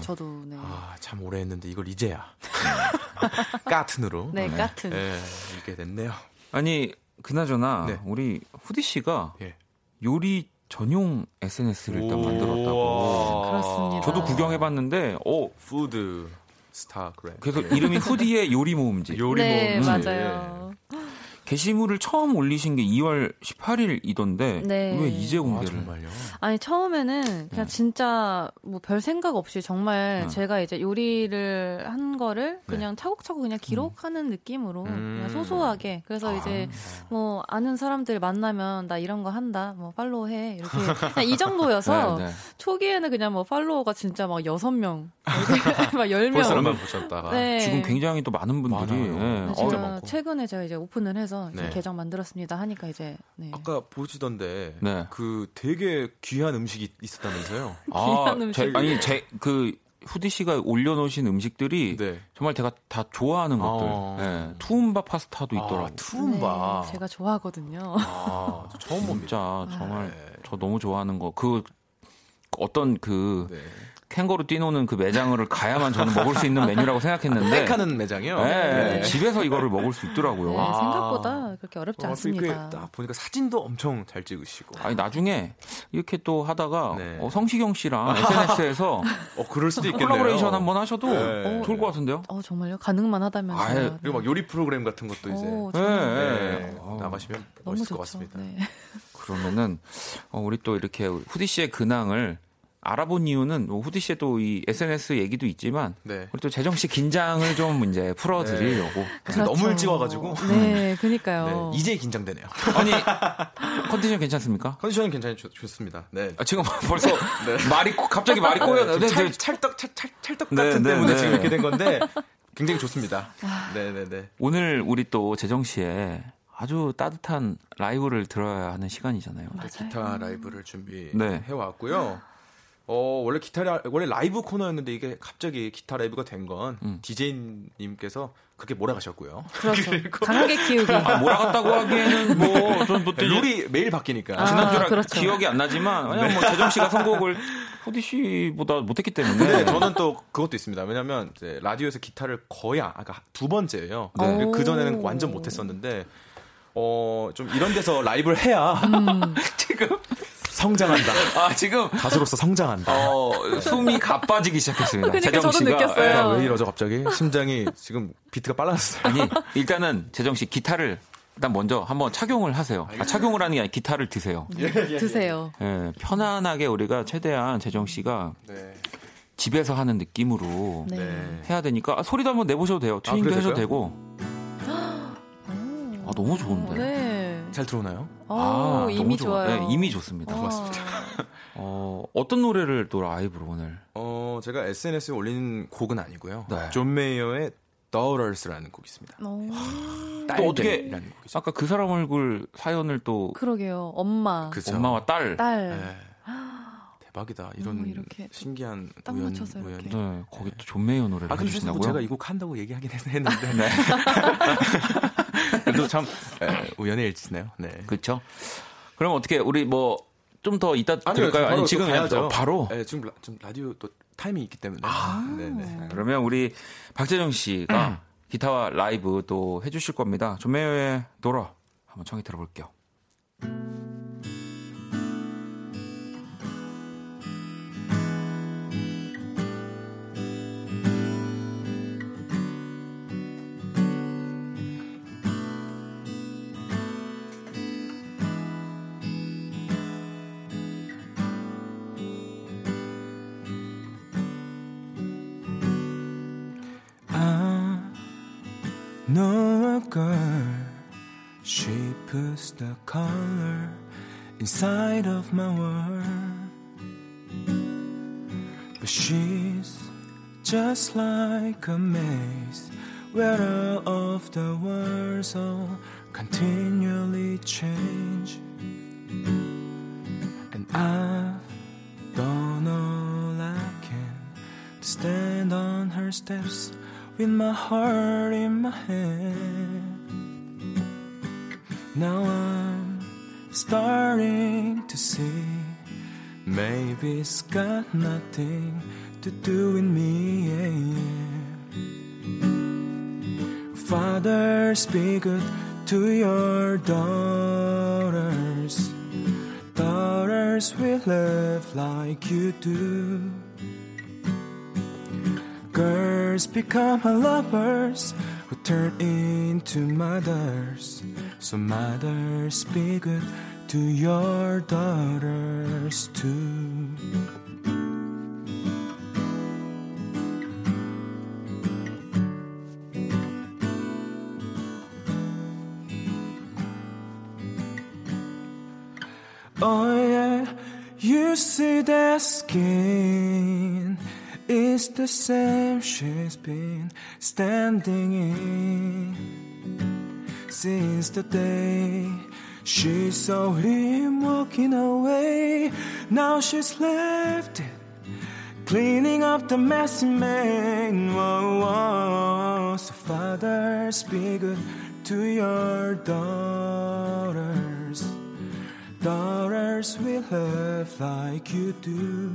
저도. 네. 아, 참 오래 했는데 이걸 이제야 까튼으로. 네, 까튼. 네, 이렇게 됐네요. 아니, 그나저나 네. 우리 후디 씨가 네. 요리 전용 SNS를 일단 만들었다고. 그렇습니다. 저도 구경해봤는데, 푸드 스타그램. 그래서 이름이 후디의 요리 모음집. 요리 네, 모음집. 맞아요. 네. 게시물을 처음 올리신 게 2월 18일이던데 네. 왜 이제 공개를? 아, 정말요? 아니, 처음에는 그냥 진짜 뭐 별 생각 없이 정말 제가 이제 요리를 한 거를 그냥 차곡차곡 그냥 기록하는 느낌으로 그냥 소소하게. 그래서 이제 뭐 아는 사람들 만나면 나 이런 거 한다, 뭐 팔로우해, 이렇게 그냥 이 정도여서 네, 네. 초기에는 그냥 뭐 팔로워가 진짜 막 6명, 막 10명. 벌써만 보셨다가 네. 지금 굉장히 또 많은 분들이. 네. 진짜 많고. 최근에 제가 이제 오픈을 해서. 네. 계정 만들었습니다 하니까 이제 네. 아까 보시던데 네. 그 되게 귀한 음식이 있었다면서요? 귀한 음식. 아니 그 후디 씨가 올려놓으신 음식들이 네. 정말 제가 다 좋아하는 것들. 네. 투움바 파스타도 있더라고요. 투움바. 네, 제가 좋아하거든요. 아, 처음 봅니다. 진짜 정말 저 너무 좋아하는 거. 그 어떤 그. 네. 캥거루 뛰노는 그 매장을 가야만 저는 먹을 수 있는 메뉴라고 생각했는데. 획하는 매장이요? 네. 집에서 이거를 먹을 수 있더라고요. 네, 생각보다 그렇게 어렵지 않습니다. 딱 보니까 사진도 엄청 잘 찍으시고. 아니, 나중에 이렇게 또 하다가 네. 성시경 씨랑 SNS에서 그럴 수도 있겠네요. 콜라보레이션 한번 하셔도 네. 좋을 것 같은데요? 정말요? 가능만 하다면. 네. 그리고 막 요리 프로그램 같은 것도 이제 나가시면 멋있을 것 같습니다. 네. 그러면은 우리 또 이렇게 후디 씨의 근황을 알아본 이유는 후디 씨의 또 이 SNS 얘기도 있지만 네. 우리 또 재정 씨 긴장을 좀 이제 풀어드리려고. 네. 그렇죠. 너무 일찍 와가지고. 네, 그러니까요. 네, 이제 긴장되네요. 아니 컨디션 괜찮습니까? 컨디션은 좋습니다. 네. 아, 지금 벌써 네. 갑자기 말이 꼬여. 네, 찰떡 같은 네, 때문에 네. 지금 이렇게 된 건데 굉장히 좋습니다. 네네네. 네, 네. 오늘 우리 또 재정 씨의 아주 따뜻한 라이브를 들어야 하는 시간이잖아요. 맞아요. 기타 라이브를 준비해 네. 왔고요. 원래 라이브 코너였는데 이게 갑자기 기타 라이브가 된 건 DJ님께서 그렇게 몰아가셨고요. 그렇죠. 강하게 키우기. 몰아갔다고 하기에는 뭐 좀 룰이 매일 바뀌니까. 지난주랑 그렇죠. 기억이 안 나지만 왜냐면 뭐 재정 씨가 선곡을 후디 씨보다 못했기 때문에. 네, 저는 또 그것도 있습니다. 왜냐면 이제 라디오에서 기타를 거의 아까 2번째예요. 네. 그 전에는 완전 못했었는데 좀 이런 데서 라이브를 해야 지금. 성장한다. 아, 지금 가수로서 성장한다. 숨이 가빠지기 시작했습니다. 그러니까 재정 씨가 저도 느꼈어요. 왜 이러죠 갑자기? 심장이 지금 비트가 빨라졌어요. 아니 일단은 재정 씨 기타를 일단 먼저 한번 착용을 하세요. 아, 착용을 하는 게 아니라 기타를 드세요. 드세요. 예, 편안하게 우리가 최대한 재정 씨가 네. 집에서 하는 느낌으로 네. 해야 되니까 아, 소리도 한번 내보셔도 돼요. 튜닝도 아, 하셔도 되고. 아, 너무 좋은데. 네. 잘 들어오나요? 아, 이미 좋아요. 네, 이미 좋습니다. 고맙습니다. 어떤 노래를 또 라이브로 오늘? 제가 SNS에 올린 곡은 아니고요. 네. 존 메이어의 Daughters라는 곡이 있습니다. 또 어떻게 아까 그 사람 얼굴 사연을 또 그러게요. 엄마. 그쵸? 엄마와 딸. 딸. 네. 대박이다. 이런 이렇게 신기한 딱 우연, 맞춰서 이렇게. 네. 거기 또 존 메이어 노래를 아, 해주신다고요? 제가 이 곡 한다고 얘기하긴 했는데. 네. 그래도 참 우연의 일치네요. 네. 그렇죠. 그럼 어떻게 우리 뭐 좀 더 이따 들을까요? 아니 지금 바로. 네, 지금 좀 라디오 또 타이밍이 있기 때문에. 아, 네네. 그러면 우리 박재정 씨가 기타와 라이브 또 해주실 겁니다. 존메이어의 돌아 한번 청해 들어볼게요. No girl, she puts the color inside of my world. But she's just like a maze where all of the words all continually change. And I don't know I can stand on her steps with my heart in my hand. Now I'm starting to see maybe it's got nothing to do with me. Yeah, yeah. Fathers, be good to your daughters. Daughters will love like you do. Girls become lovers who turn into mothers. So mothers, be good to your daughters too. Oh yeah, you see their skin. It's the same she's been standing in since the day she saw him walking away. Now she's left it, cleaning up the mess he made. Whoa, whoa. So fathers, be good to your daughters. Daughters will love like you do.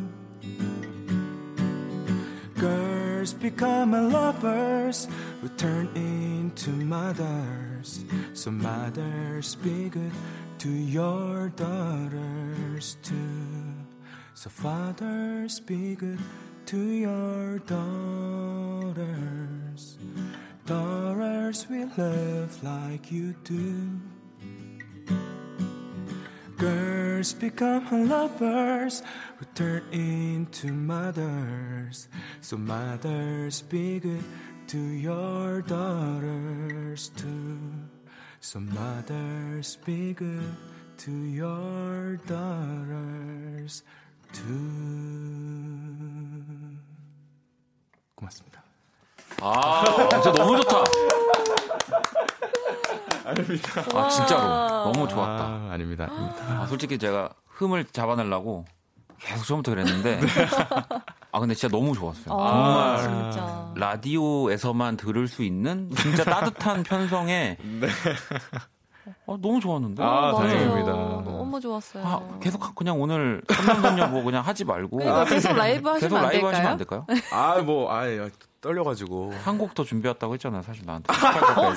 Girls become lovers who turn into mothers. So mothers, be good to your daughters too. So fathers, be good to your daughters. Daughters will love like you do. Girls become lovers who turn into mothers. So mothers, be good to your daughters too. So mothers, be good to your daughters too. 고맙습니다. 아, 진짜 너무 좋다. 아닙니다. 아, 진짜로. 너무 좋았다. 아, 아닙니다. 아닙니다. 아, 솔직히 제가 흠을 잡아내려고 계속 처음부터 그랬는데. 네. 아, 근데 진짜 너무 좋았어요. 아, 정말. 진짜. 라디오에서만 들을 수 있는 진짜 따뜻한 편성에. 네. 아, 너무 좋았는데. 아, 다행입니다. 너무 좋았어요. 아, 계속 그냥 오늘 선남선녀 뭐 그냥 하지 말고. 그러니까 계속 라이브 하시면 안 될까요? 계속 라이브 하시면 안 될까요? 아, 뭐, 아예. 떨려가지고 한 곡 더 준비했다고 했잖아요. 사실 나한테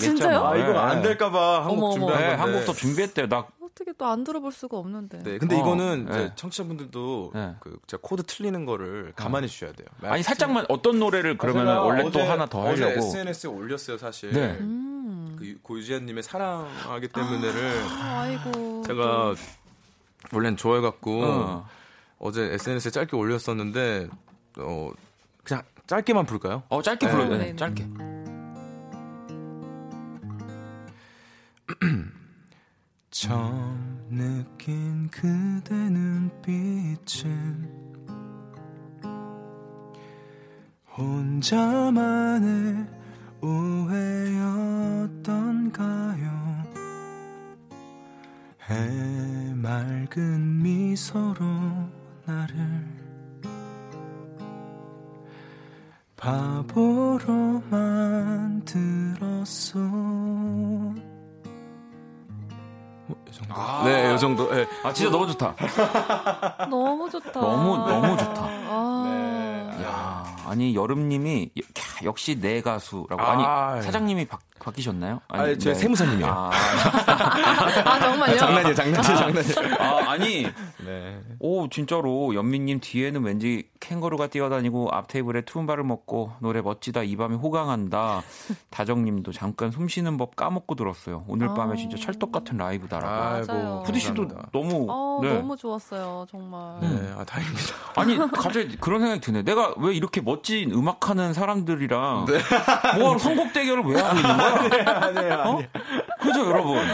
진짜요? 아, 이거 안 될까봐 한 곡 준비해. 한 곡 더 준비했대요. 나 어떻게 또 안 들어볼 수가 없는데. 네, 근데 이거는 네. 청취자분들도 네. 그 제가 코드 틀리는 거를 가만히 주셔야 돼요. 아니 살짝만 어떤 노래를 그러면 원래 또 하나 더 하려고 어제 SNS에 올렸어요 사실. 네. 그 고유지아님의 사랑하기 때문에를 아이고, 제가 원래는 좋아해갖고 어제 SNS에 짧게 올렸었는데 그냥 짧게만 부를까요? 짧게 불러요. 네, 짧게. 처음 느낀 그대 눈빛은 혼자만의 오해였던가요? 해맑은 미소로 나를 바보로 만들었어. 네, 이 정도. 네. 아, 진짜 너무 좋다. 너무 좋다. 너무 좋다. 아. 네. 야, 아니 여름님이 역시 내 가수라고. 아니 예. 사장님이 바뀌셨나요? 아니 제 세무사님이요. 아 정말요? 장난이에요. 아니. 네. 오 진짜로 연민님 뒤에는 왠지 캥거루가 뛰어다니고 앞 테이블에 투움바를 먹고 노래 멋지다 이 밤이 호강한다. 다정님도 잠깐 숨 쉬는 법 까먹고 들었어요. 오늘 밤에 진짜 찰떡 같은 라이브다라고. 아이고, 푸디 씨도 너무 네. 너무 좋았어요 정말. 네, 아, 다행입니다. 아니 갑자기 그런 생각이 드네. 내가 왜 이렇게 멋진 음악하는 사람들이랑 네. 뭐 선곡 대결을 왜 하고 있는 거야? 아니에요. 그죠 여러분.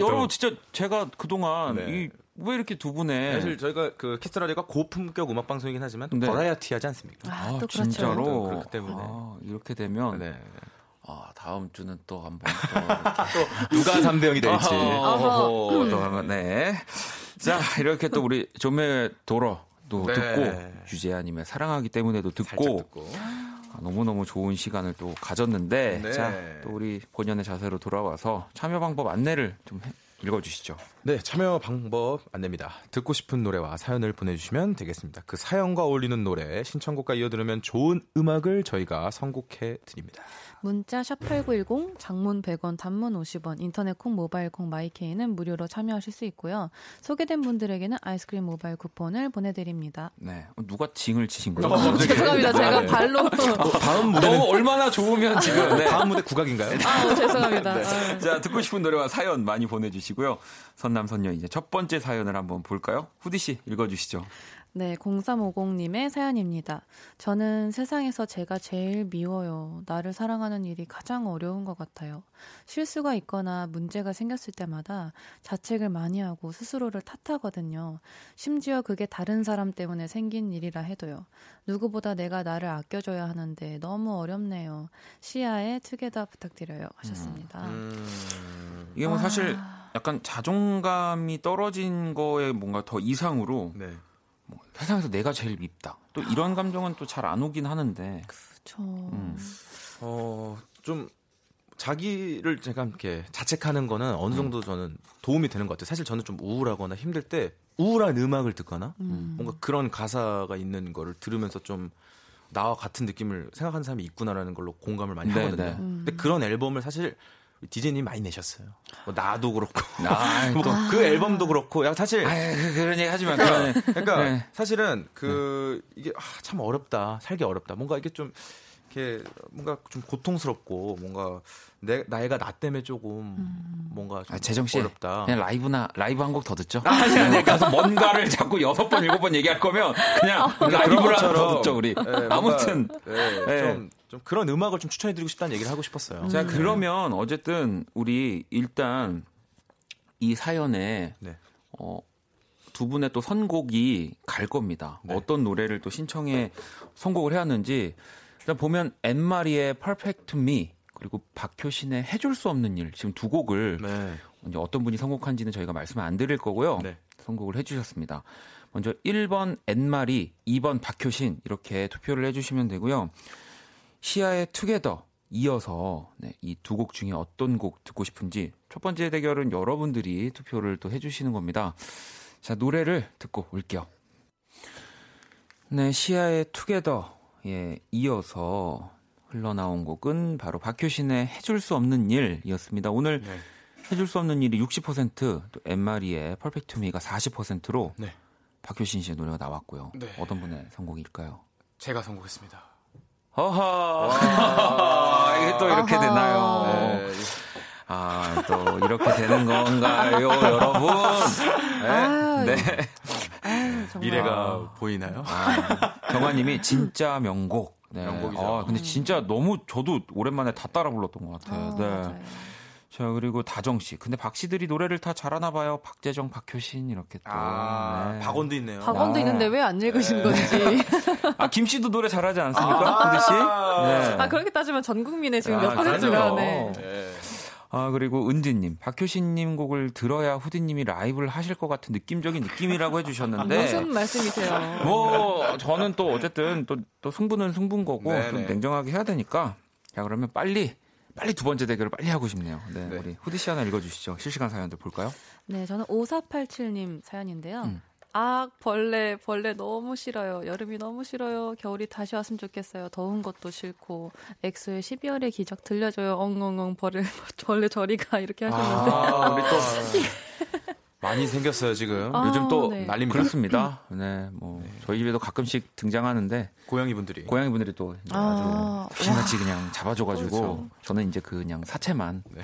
여러분 진짜 제가 그동안 네. 왜 이렇게 두 분의 사실 저희가 그 키스 라디오가 고품격 음악 방송이긴 하지만 네. 버라이어티하지 않습니까? 아 또 그렇죠. 진짜로 그렇기 때문에 이렇게 되면. 네. 아, 다음 주는 또 한번 또 누가 3대 0이 될지. 네. 자, 이렇게 또 우리 조매 도러도 네. 듣고 유재하님의 사랑하기 때문에도 듣고. 아, 너무너무 좋은 시간을 또 가졌는데 네. 자, 또 우리 본연의 자세로 돌아와서 참여 방법 안내를 좀 읽어주시죠. 네, 참여 방법 안내입니다. 듣고 싶은 노래와 사연을 보내주시면 되겠습니다. 그 사연과 어울리는 노래, 신청곡과 이어들으면 좋은 음악을 저희가 선곡해 드립니다. 문자 #8910, 장문 100원, 단문 50원, 인터넷 콩, 모바일 콩, 마이케이는 무료로 참여하실 수 있고요. 소개된 분들에게는 아이스크림 모바일 쿠폰을 보내드립니다. 네, 누가 징을 치신 거예요? 죄송합니다, 제가 네. 발로. 다음 무대는 너무 얼마나 좋으면 지금 네. 다음 무대 국악인가요? 아, 죄송합니다. 네. 자, 듣고 싶은 노래와 사연 많이 보내주시고요. 선남선녀 이제 첫 번째 사연을 한번 볼까요? 후디 씨 읽어주시죠. 네, 0350님의 사연입니다. 저는 세상에서 제가 제일 미워요. 나를 사랑하는 일이 가장 어려운 것 같아요. 실수가 있거나 문제가 생겼을 때마다 자책을 많이 하고 스스로를 탓하거든요. 심지어 그게 다른 사람 때문에 생긴 일이라 해도요. 누구보다 내가 나를 아껴줘야 하는데 너무 어렵네요. 시아의 투게더 부탁드려요. 하셨습니다. 이게 뭐 사실 약간 자존감이 떨어진 거에 뭔가 더 이상으로 네. 뭐 세상에서 내가 제일 밉다. 또 이런 감정은 또 잘 안 오긴 하는데. 그렇죠. 좀 자기를 제가 이렇게 자책하는 거는 어느 정도 저는 도움이 되는 것 같아요. 사실 저는 좀 우울하거나 힘들 때 우울한 음악을 듣거나 뭔가 그런 가사가 있는 거를 들으면서 좀 나와 같은 느낌을 생각하는 사람이 있구나라는 걸로 공감을 많이 하거든요. 근데 그런 앨범을 사실 DJ님 많이 내셨어요. 뭐 나도 그렇고, 그 앨범도 그렇고, 야 사실 그런 얘기 하지 마. 그러니까 네. 사실은 그 이게 참 어렵다, 살기 어렵다. 뭔가 이게 좀 이렇게 뭔가 좀 고통스럽고 뭔가 내 나이가 나 때문에 조금 뭔가 좀 재정 씨 어렵다. 그냥 라이브 한 곡 더 듣죠. 아니 가서 뭔가를 자꾸 6번 7번 얘기할 거면 그냥 라이브를 한 곡 더 듣죠 우리. 네, 아무튼 네. 좀 그런 음악을 좀 추천해드리고 싶다는 얘기를 하고 싶었어요. 자 그러면 어쨌든 우리 일단 이 사연에 네. 두 분의 또 선곡이 갈 겁니다. 네. 어떤 노래를 또 신청해 선곡을 해야 하는지. 일단 보면 앤마리의 Perfect Me 그리고 박효신의 해줄 수 없는 일 지금 두 곡을 네. 이제 어떤 분이 선곡한지는 저희가 말씀을 안 드릴 거고요. 네. 선곡을 해주셨습니다. 먼저 1번 앤마리, 2번 박효신 이렇게 투표를 해주시면 되고요. 시아의 투게더 이어서 네, 이 두 곡 중에 어떤 곡 듣고 싶은지 첫 번째 대결은 여러분들이 투표를 또 해주시는 겁니다. 자 노래를 듣고 올게요. 네, 시아의 투게더 예, 이어서 흘러나온 곡은 바로 박효신의 해줄 수 없는 일이었습니다. 오늘 네. 해줄 수 없는 일이 60%, 또 앤마리의 퍼펙트 미가 40%로 네. 박효신 씨의 노래가 나왔고요. 네. 어떤 분의 선곡일까요? 제가 선곡했습니다. 허허. 이게 또 이렇게 되나요? 네. 아, 또 이렇게 되는 건가요, 여러분? 네. 아유, 네. 아유, 정말. 미래가 보이나요? 아, 경화님이 진짜 명곡. 네. 명곡이죠. 아, 근데 진짜 너무 저도 오랜만에 다 따라 불렀던 것 같아요. 아, 네. 맞아요. 자, 그리고 다정씨. 근데 박씨들이 노래를 다 잘하나봐요. 박재정, 박효신, 이렇게 또. 아, 네. 박원도 있네요. 박원도 아. 있는데 왜 안 읽으신 네. 건지. 아, 김씨도 노래 잘하지 않습니까? 군대씨? 아, 네. 아, 그렇게 따지면 전 국민의 지금 아, 몇 퍼센트가. 네. 네. 아, 그리고 은지님. 박효신님 곡을 들어야 후디님이 라이브를 하실 것 같은 느낌적인 느낌이라고 해주셨는데. 무슨 말씀이세요? 뭐, 저는 또 어쨌든 또 승부는 승부인 거고. 좀 냉정하게 해야 되니까. 자, 그러면 빨리 두 번째 대결을 빨리 하고 싶네요. 네, 네. 우리 후디 씨 하나 읽어주시죠. 실시간 사연들 볼까요? 네, 저는 5487님 사연인데요. 아, 벌레 너무 싫어요. 여름이 너무 싫어요. 겨울이 다시 왔으면 좋겠어요. 더운 것도 싫고. 엑소의 12월의 기적 들려줘요. 엉엉엉 벌레 저리가 이렇게 하셨는데. 아, 우리 또 많이 생겼어요 지금. 아, 요즘 또 네. 난립니다. 그렇습니다. 네, 뭐 네. 저희 집에도 가끔씩 등장하는데 고양이분들이 또 아, 아주 신같이 그냥 잡아줘가지고 그렇죠. 저는 이제 그냥 사체만 네.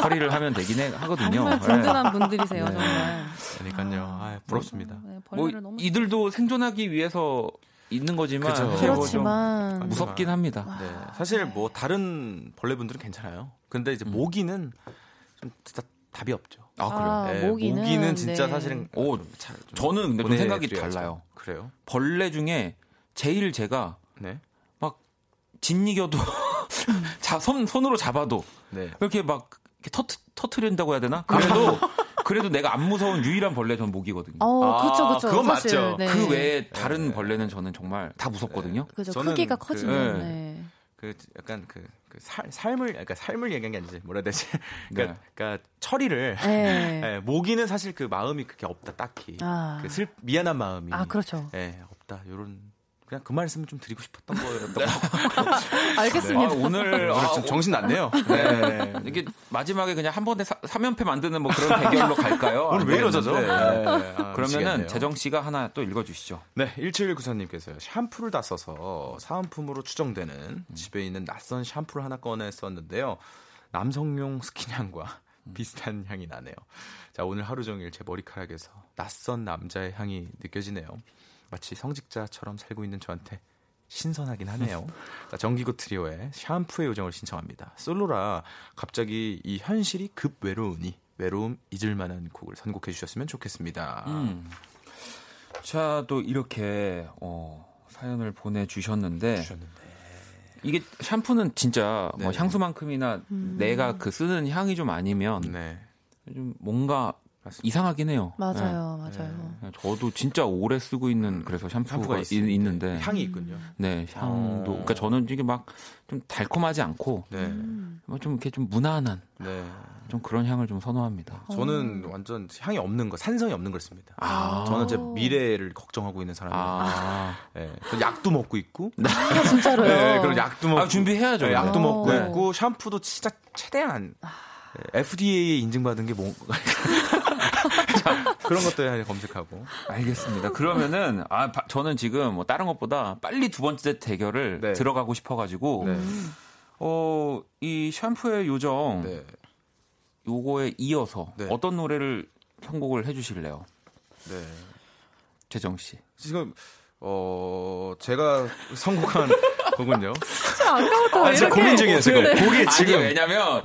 처리를 하면 되긴 하거든요. 정말 든든한 네. 분들이세요, 네. 정말. 그러니까요, 아, 부럽습니다. 네, 뭐 이들도 생존하기 위해서. 있는 거지만 그렇지만 좀 무섭긴 합니다. 와, 네. 사실 뭐 다른 벌레분들은 괜찮아요. 근데 이제 모기는 좀 진짜 답이 없죠. 아, 그래요? 아, 네, 모기는 진짜 네. 사실은 오, 저는 근데 좀 생각이 달라요. 그래요? 벌레 중에 제일 제가 네? 막 짓이겨도 손으로 잡아도 네. 이렇게 막 터트린다고 해야 되나? 그래도 내가 안 무서운 유일한 벌레 전 모기거든요. 아, 그렇죠. 그건 사실, 맞죠. 네. 그 외에 다른 벌레는 저는 정말 다 무섭거든요. 네. 그죠. 크기가 커지면. 네. 그 약간 삶을 얘기한 게 아니지 뭐라 해야 되지? 그러니까, 네. 그러니까 처리를 네, 모기는 사실 그 마음이 그렇게 없다 딱히 그 미안한 마음이 그렇죠. 네, 없다 이런. 그냥 그 말씀을 좀 드리고 싶었던 거였던 거. 알겠습니다. 네. 아, 오늘 정신 났네요. 네. 이게 마지막에 그냥 한 번에 3연패 만드는 뭐 그런 대결로 갈까요? 오늘 왜 이러죠? 네. 아, 그러면은 재정 씨가 하나 또 읽어주시죠. 네, 1794님께서요. 샴푸를 다 써서 사은품으로 추정되는 집에 있는 낯선 샴푸를 하나 꺼내 썼는데요. 남성용 스킨향과 비슷한 향이 나네요. 자, 오늘 하루 종일 제 머리카락에서 낯선 남자의 향이 느껴지네요. 마치 성직자처럼 살고 있는 저한테 신선하긴 하네요. 자, 정기고 트리오의 샴푸의 요정을 신청합니다. 솔로라 갑자기 이 현실이 급 외로우니 외로움 잊을만한 곡을 선곡해 주셨으면 좋겠습니다. 자, 또 이렇게 사연을 보내주셨는데 이게 샴푸는 진짜 뭐 향수만큼이나 내가 그 쓰는 향이 좀 아니면 좀 뭔가 이상하긴 해요. 맞아요. 네. 저도 진짜 오래 쓰고 있는 그래서 샴푸가 있는데 향이 있군요. 네, 향도. 그러니까 저는 이게 막 좀 달콤하지 않고 좀 이렇게 좀 무난한 좀 그런 향을 좀 선호합니다. 저는 완전 향이 없는 거, 산성이 없는 걸 씁니다. 아. 저는 제 미래를 걱정하고 있는 사람이에요. 아. 네. 약도 먹고 있고. 진짜로요? 네, 그런 약도 먹고. 아, 준비해야죠. 네, 약도 먹고 있고 샴푸도 진짜 최대한. FDA에 인증받은 게 뭔가 그런 것도 검색하고. 알겠습니다. 그러면은 저는 지금 뭐 다른 것보다 빨리 두 번째 대결을 들어가고 싶어가지고 이 샴푸의 요정 요거에 이어서 어떤 노래를 선곡을 해주실래요? 네, 재정 씨. 지금 제가 선곡한 곡은요. 진짜 아까부터 왜 이렇게 고민 중이에요 지금. 곡이 지금 왜냐면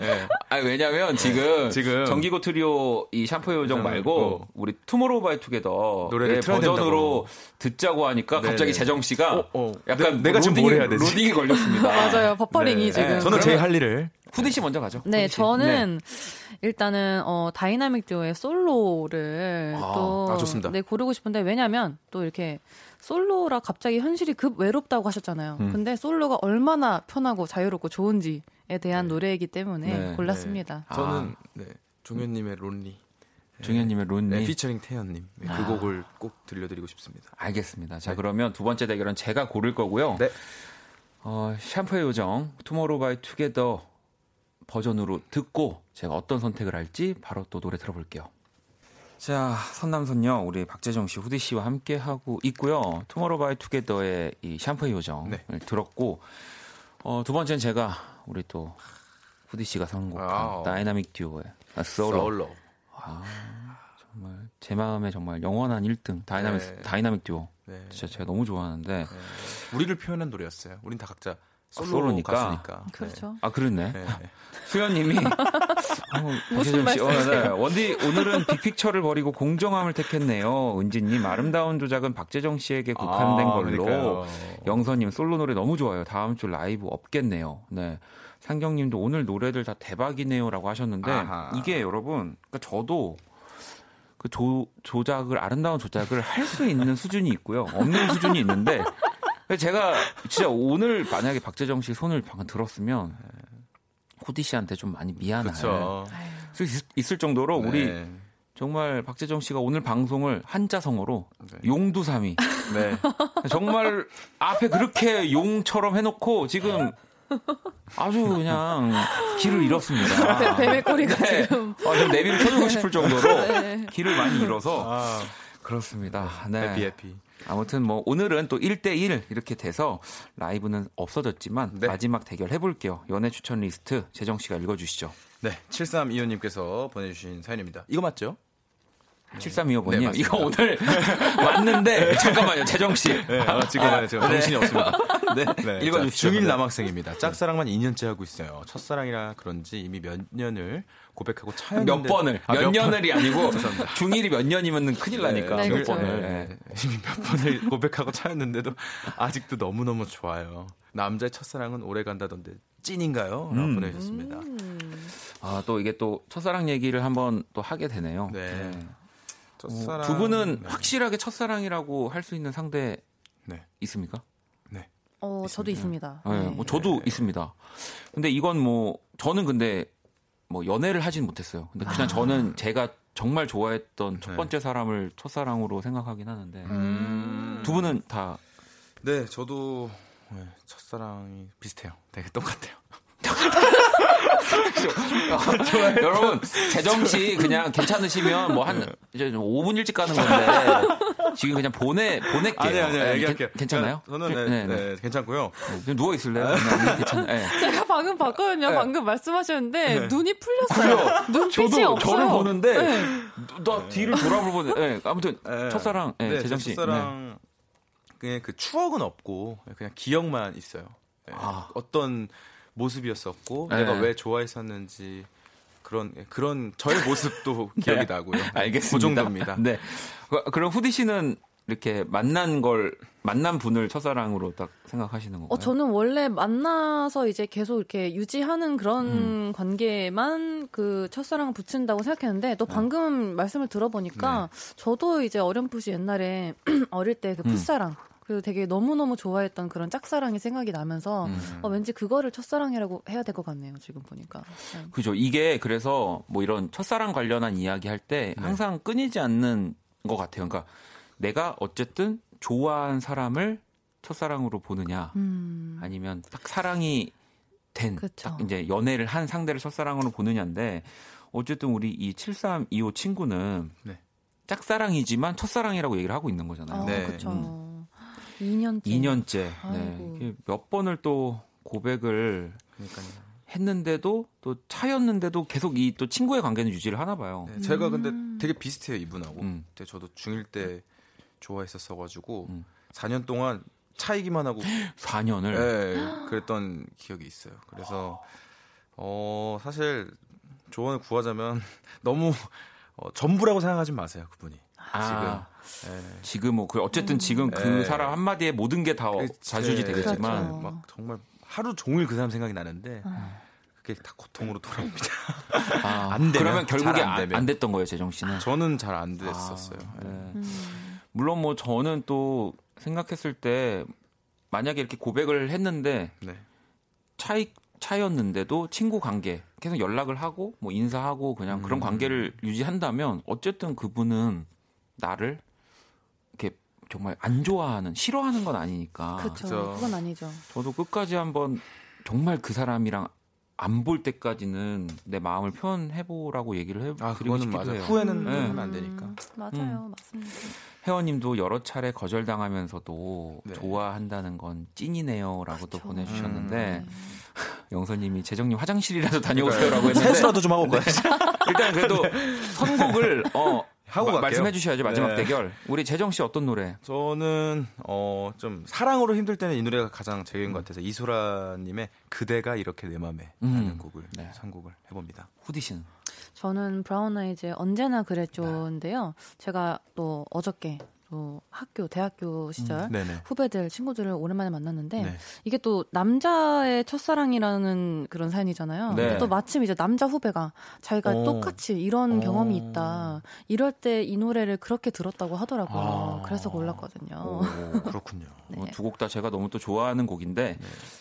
지금 정기고 트리오 이 샴푸의 요정 말고 우리 투모로우 바이 투게더 노래를 버전으로 듣자고 하니까 갑자기 재정 씨가 약간 내가 지금 뭘 해야 되지? 로딩이 걸렸습니다. 맞아요, 버퍼링이 지금. 저는 제 할 일을. 후디 씨 먼저 가죠. 네, 저는 일단은 다이나믹 듀오의 솔로를 또 좋습니다. 네, 고르고 싶은데 왜냐면 또 이렇게 솔로라 갑자기 현실이 급 외롭다고 하셨잖아요. 근데 솔로가 얼마나 편하고 자유롭고 좋은지에 대한 노래이기 때문에 골랐습니다. 저는 종현님의 론리. 종현님의 론리. 네, 피처링 태연님. 그 곡을 꼭 들려드리고 싶습니다. 알겠습니다. 자, 그러면 두 번째 대결은 제가 고를 거고요. 네. 샴푸의 요정, 투모로우 바이 투게더 버전으로 듣고 제가 어떤 선택을 할지 바로 또 노래 들어볼게요. 자, 선남선녀 우리 박재정 씨, 후디 씨와 함께 하고 있고요. 투모로우 바이 투게더의 이 샴푸의 요정을 들었고 두 번째는 제가 우리 또 후디 씨가 선곡한 다이나믹 듀오의 솔로. 아, 정말 제 마음에 정말 영원한 1등 다이나믹 듀오. 네. 진짜 제가 너무 좋아하는데 네. 우리를 표현한 노래였어요. 우린 다 각자 솔로니까. 가수니까. 그렇죠. 네. 아 그렇네. 네. 수현님이 무슨 말씀? 원디 오늘은 빅픽처를 버리고 공정함을 택했네요. 은지님 아름다운 조작은 박재정 씨에게 국한된 걸로. 그러니까요. 영선님 솔로 노래 너무 좋아요. 다음 주 라이브 없겠네요. 네. 상경님도 오늘 노래들 다 대박이네요라고 하셨는데 아하. 이게 여러분, 그러니까 저도. 그 조작을 아름다운 조작을 할 수 있는 수준이 있고요. 없는 수준이 있는데 제가 진짜 오늘 만약에 박재정 씨 손을 방금 들었으면 후디 씨한테 좀 많이 미안할 수 있을 정도로 네. 우리 정말 박재정 씨가 오늘 방송을 한자성어로 네. 용두삼이 네. 정말 앞에 그렇게 용처럼 해놓고 지금 아주 그냥 길을 잃었습니다. 배매꼬리가 네. 지금 내비를 켜주고 싶을 정도로 네. 길을 많이 잃어서 그렇습니다. 네. 해피. 아무튼 뭐 오늘은 또 1대1 이렇게 돼서 라이브는 없어졌지만 네. 마지막 대결 해볼게요. 연애 추천 리스트 재정씨가 읽어주시죠. 네. 7325님께서 보내주신 사연입니다. 이거 맞죠? 7325번이요? 네, 이거 오늘 맞는데 네. 잠깐만요 재정씨 네, 잠깐만요 제가 정신이 없습니다. 네, 네. 읽어주시죠. 중1 남학생입니다. 짝사랑만 2년째 하고 있어요. 첫사랑이라 그런지 이미 몇 년을 고백하고 차였는데 몇 년을이 아니고 중1이 몇 년이면 큰일 나니까 네, 몇 번을 네. 이미 몇 번을 고백하고 차였는데도 아직도 너무너무 좋아요. 남자의 첫사랑은 오래 간다던데 찐인가요? 라고 보내주셨습니다. 아, 또 이게 또 첫사랑 얘기를 한번 또 하게 되네요. 네, 네. 첫사랑, 두 분은 네. 확실하게 첫사랑이라고 할 수 있는 상대 네. 있습니까? 네. 있습니다. 저도 있습니다. 네. 네. 저도 네. 있습니다. 근데 이건 뭐 저는 근데 뭐 연애를 하진 못했어요. 근데 그냥 저는 제가 정말 좋아했던 네. 첫 번째 사람을 첫사랑으로 생각하긴 하는데 두 분은 다? 네, 저도 첫사랑이 비슷해요. 되게 똑같아요. 여러분 재정씨 그냥 괜찮으시면 뭐 한 이제 5분 일찍 가는 건데 지금 그냥 보낼게요. 아니, 얘기할게요. 괜찮나요? 저는 네, 괜찮고요. 네, 누워 있을래요? 네. 제가 방금 봤거든요. 네. 방금 말씀하셨는데 네. 눈이 풀렸어요. 눈빛이 저도 없어요. 저를 보는데 네. 나 뒤를 돌아보는. 네. 아무튼 네. 첫사랑 네, 재정씨 첫사랑 네. 그냥 그 추억은 없고 그냥 기억만 있어요. 네. 어떤 모습이었었고 네. 내가 왜 좋아했었는지 그런 저의 모습도 기억이 네. 나고요. 알겠습니다. 그 정도입니다. 네. 그럼 후디 씨는 이렇게 만난 분을 첫사랑으로 딱 생각하시는 건가요? 저는 원래 만나서 이제 계속 이렇게 유지하는 그런 관계만 그 첫사랑을 붙인다고 생각했는데 또 방금 말씀을 들어보니까 네. 저도 이제 어렴풋이 옛날에 어릴 때 그 풋사랑 그리고 되게 너무너무 좋아했던 그런 짝사랑이 생각이 나면서 왠지 그거를 첫사랑이라고 해야 될 것 같네요. 지금 보니까. 네. 그죠. 이게 그래서 뭐 이런 첫사랑 관련한 이야기 할 때 항상 끊이지 않는 것 같아요. 그러니까 내가 어쨌든 좋아한 사람을 첫사랑으로 보느냐 아니면 딱 사랑이 된 딱 이제 연애를 한 상대를 첫사랑으로 보느냐인데 어쨌든 우리 이 7325 친구는 네. 짝사랑이지만 첫사랑이라고 얘기를 하고 있는 거잖아요. 네. 그렇죠. 2년째. 네. 몇 번을 또 고백을 그러니까요. 했는데도 또 차였는데도 계속 이 또 친구의 관계는 유지를 하나 봐요. 네, 제가 근데 되게 비슷해요. 이분하고. 그때 저도 중1 때 좋아했었어가지고 4년 동안 차이기만 하고 4년을? 네. 그랬던 기억이 있어요. 그래서 사실 조언을 구하자면 너무 전부라고 생각하지 마세요. 그분이. 지금. 예. 지금 뭐 어쨌든 지금 그 사람 한 마디에 모든 게 다 좌지우지 되겠지만 그렇죠. 막 정말 하루 종일 그 사람 생각이 나는데 그게 다 고통으로 돌아옵니다. 안 되면 그러면 결국에 안 됐던 거예요, 재정 씨는? 저는 잘 안 됐었어요. 네. 물론 뭐 저는 또 생각했을 때 만약에 이렇게 고백을 했는데 네. 차였는데도 친구 관계 계속 연락을 하고 뭐 인사하고 그냥 그런 관계를 유지한다면 어쨌든 그분은 나를 이렇게 정말 안 좋아하는 싫어하는 건 아니니까. 그렇죠. 그건 아니죠. 저도 끝까지 한번 정말 그 사람이랑 안 볼 때까지는 내 마음을 표현해보라고 얘기를 해드리고 싶기도 해요. 후회는 하면 안 되니까. 맞아요. 맞습니다. 혜원님도 여러 차례 거절당하면서도 네. 좋아한다는 건 찐이네요 라고 그쵸. 또 보내주셨는데 영선님이 재정님 화장실이라도 다녀오세요라고 했는데 세수라도 좀 하고 올까요? 일단 그래도 선곡을 하고 갈게요. 말씀해 주셔야죠. 마지막 대결. 우리 재정 씨 어떤 노래? 저는 좀 사랑으로 힘들 때는 이 노래가 가장 제격인 것 같아서 이소라 님의 그대가 이렇게 내 맘에 라는 곡을 선곡을 해봅니다. 후디 씨는? 저는 브라운 아이즈의 언제나 그랬죠인데요. 제가 또 어저께 대학교 시절 후배들, 친구들을 오랜만에 만났는데 이게 또 남자의 첫사랑이라는 그런 사연이잖아요. 근데 또 마침 이제 남자 후배가 자기가 똑같이 이런 경험이 있다. 이럴 때 이 노래를 그렇게 들었다고 하더라고요. 그래서 골랐거든요. 그렇군요. 두 곡 다 제가 너무 또 좋아하는 곡인데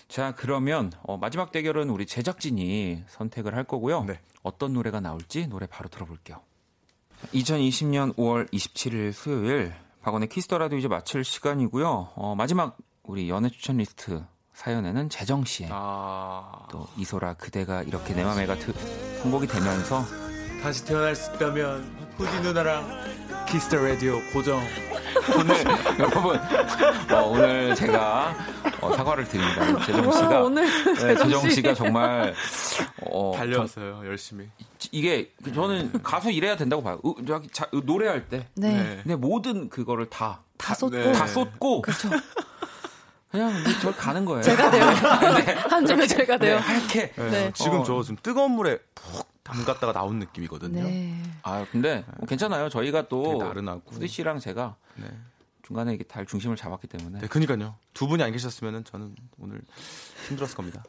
자 그러면 마지막 대결은 우리 제작진이 선택을 할 거고요. 어떤 노래가 나올지 노래 바로 들어볼게요. 2020년 5월 27일 수요일 박원의 키스더라도 이제 마칠 시간이고요. 마지막 우리 연애 추천 리스트 사연에는 재정 씨의 또 이소라 그대가 이렇게 내 맘에가 선곡이 되면서 다시 태어날 수 있다면 후디 누나랑 키스더라디오 고정. 오늘 여러분 오늘 제가 사과를 드립니다. 재정 씨가 재정 씨가 정말 달려왔어요 열심히. 이게 저는 가수 이래야 된다고 봐요. 노래할 때 근데 모든 그거를 다 쏟고 그렇죠. 그냥 저 가는 거예요. 제가 돼요. 한 점에 제가 돼요. 이렇게 지금 저 지금 뜨거운 물에 푹 담갔다가 나온 느낌이거든요. 아 근데 괜찮아요. 저희가 또 후디 씨랑 제가 중간에 이게 달 중심을 잡았기 때문에. 그러니까요. 두 분이 안 계셨으면 저는 오늘 힘들었을 겁니다.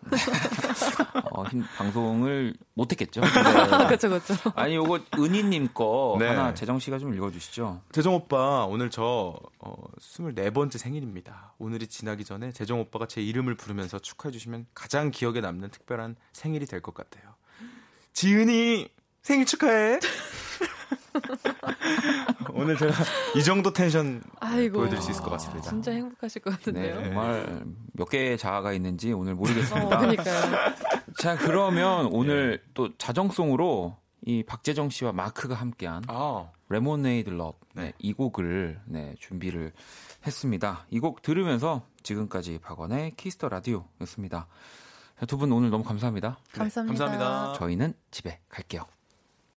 방송을 못했겠죠. 그렇죠. 아니 요거 은희님 거 하나 재정 씨가 좀 읽어주시죠. 재정 오빠 오늘 저 24번째 생일입니다. 오늘이 지나기 전에 재정 오빠가 제 이름을 부르면서 축하해 주시면 가장 기억에 남는 특별한 생일이 될 것 같아요. 지은이 생일 축하해. 오늘 제가 이 정도 텐션 보여드릴 수 있을 것 같습니다. 진짜 행복하실 것 같은데요. 정말 몇 개의 자아가 있는지 오늘 모르겠습니다. 그러니까요. 자 그러면 오늘 또 자정송으로 이 박재정 씨와 마크가 함께한 레모네이드 러브 이 곡을 준비를 했습니다. 이 곡 들으면서 지금까지 박원의 키스더 라디오였습니다. 두 분 오늘 너무 감사합니다. 감사합니다. 저희는 집에 갈게요.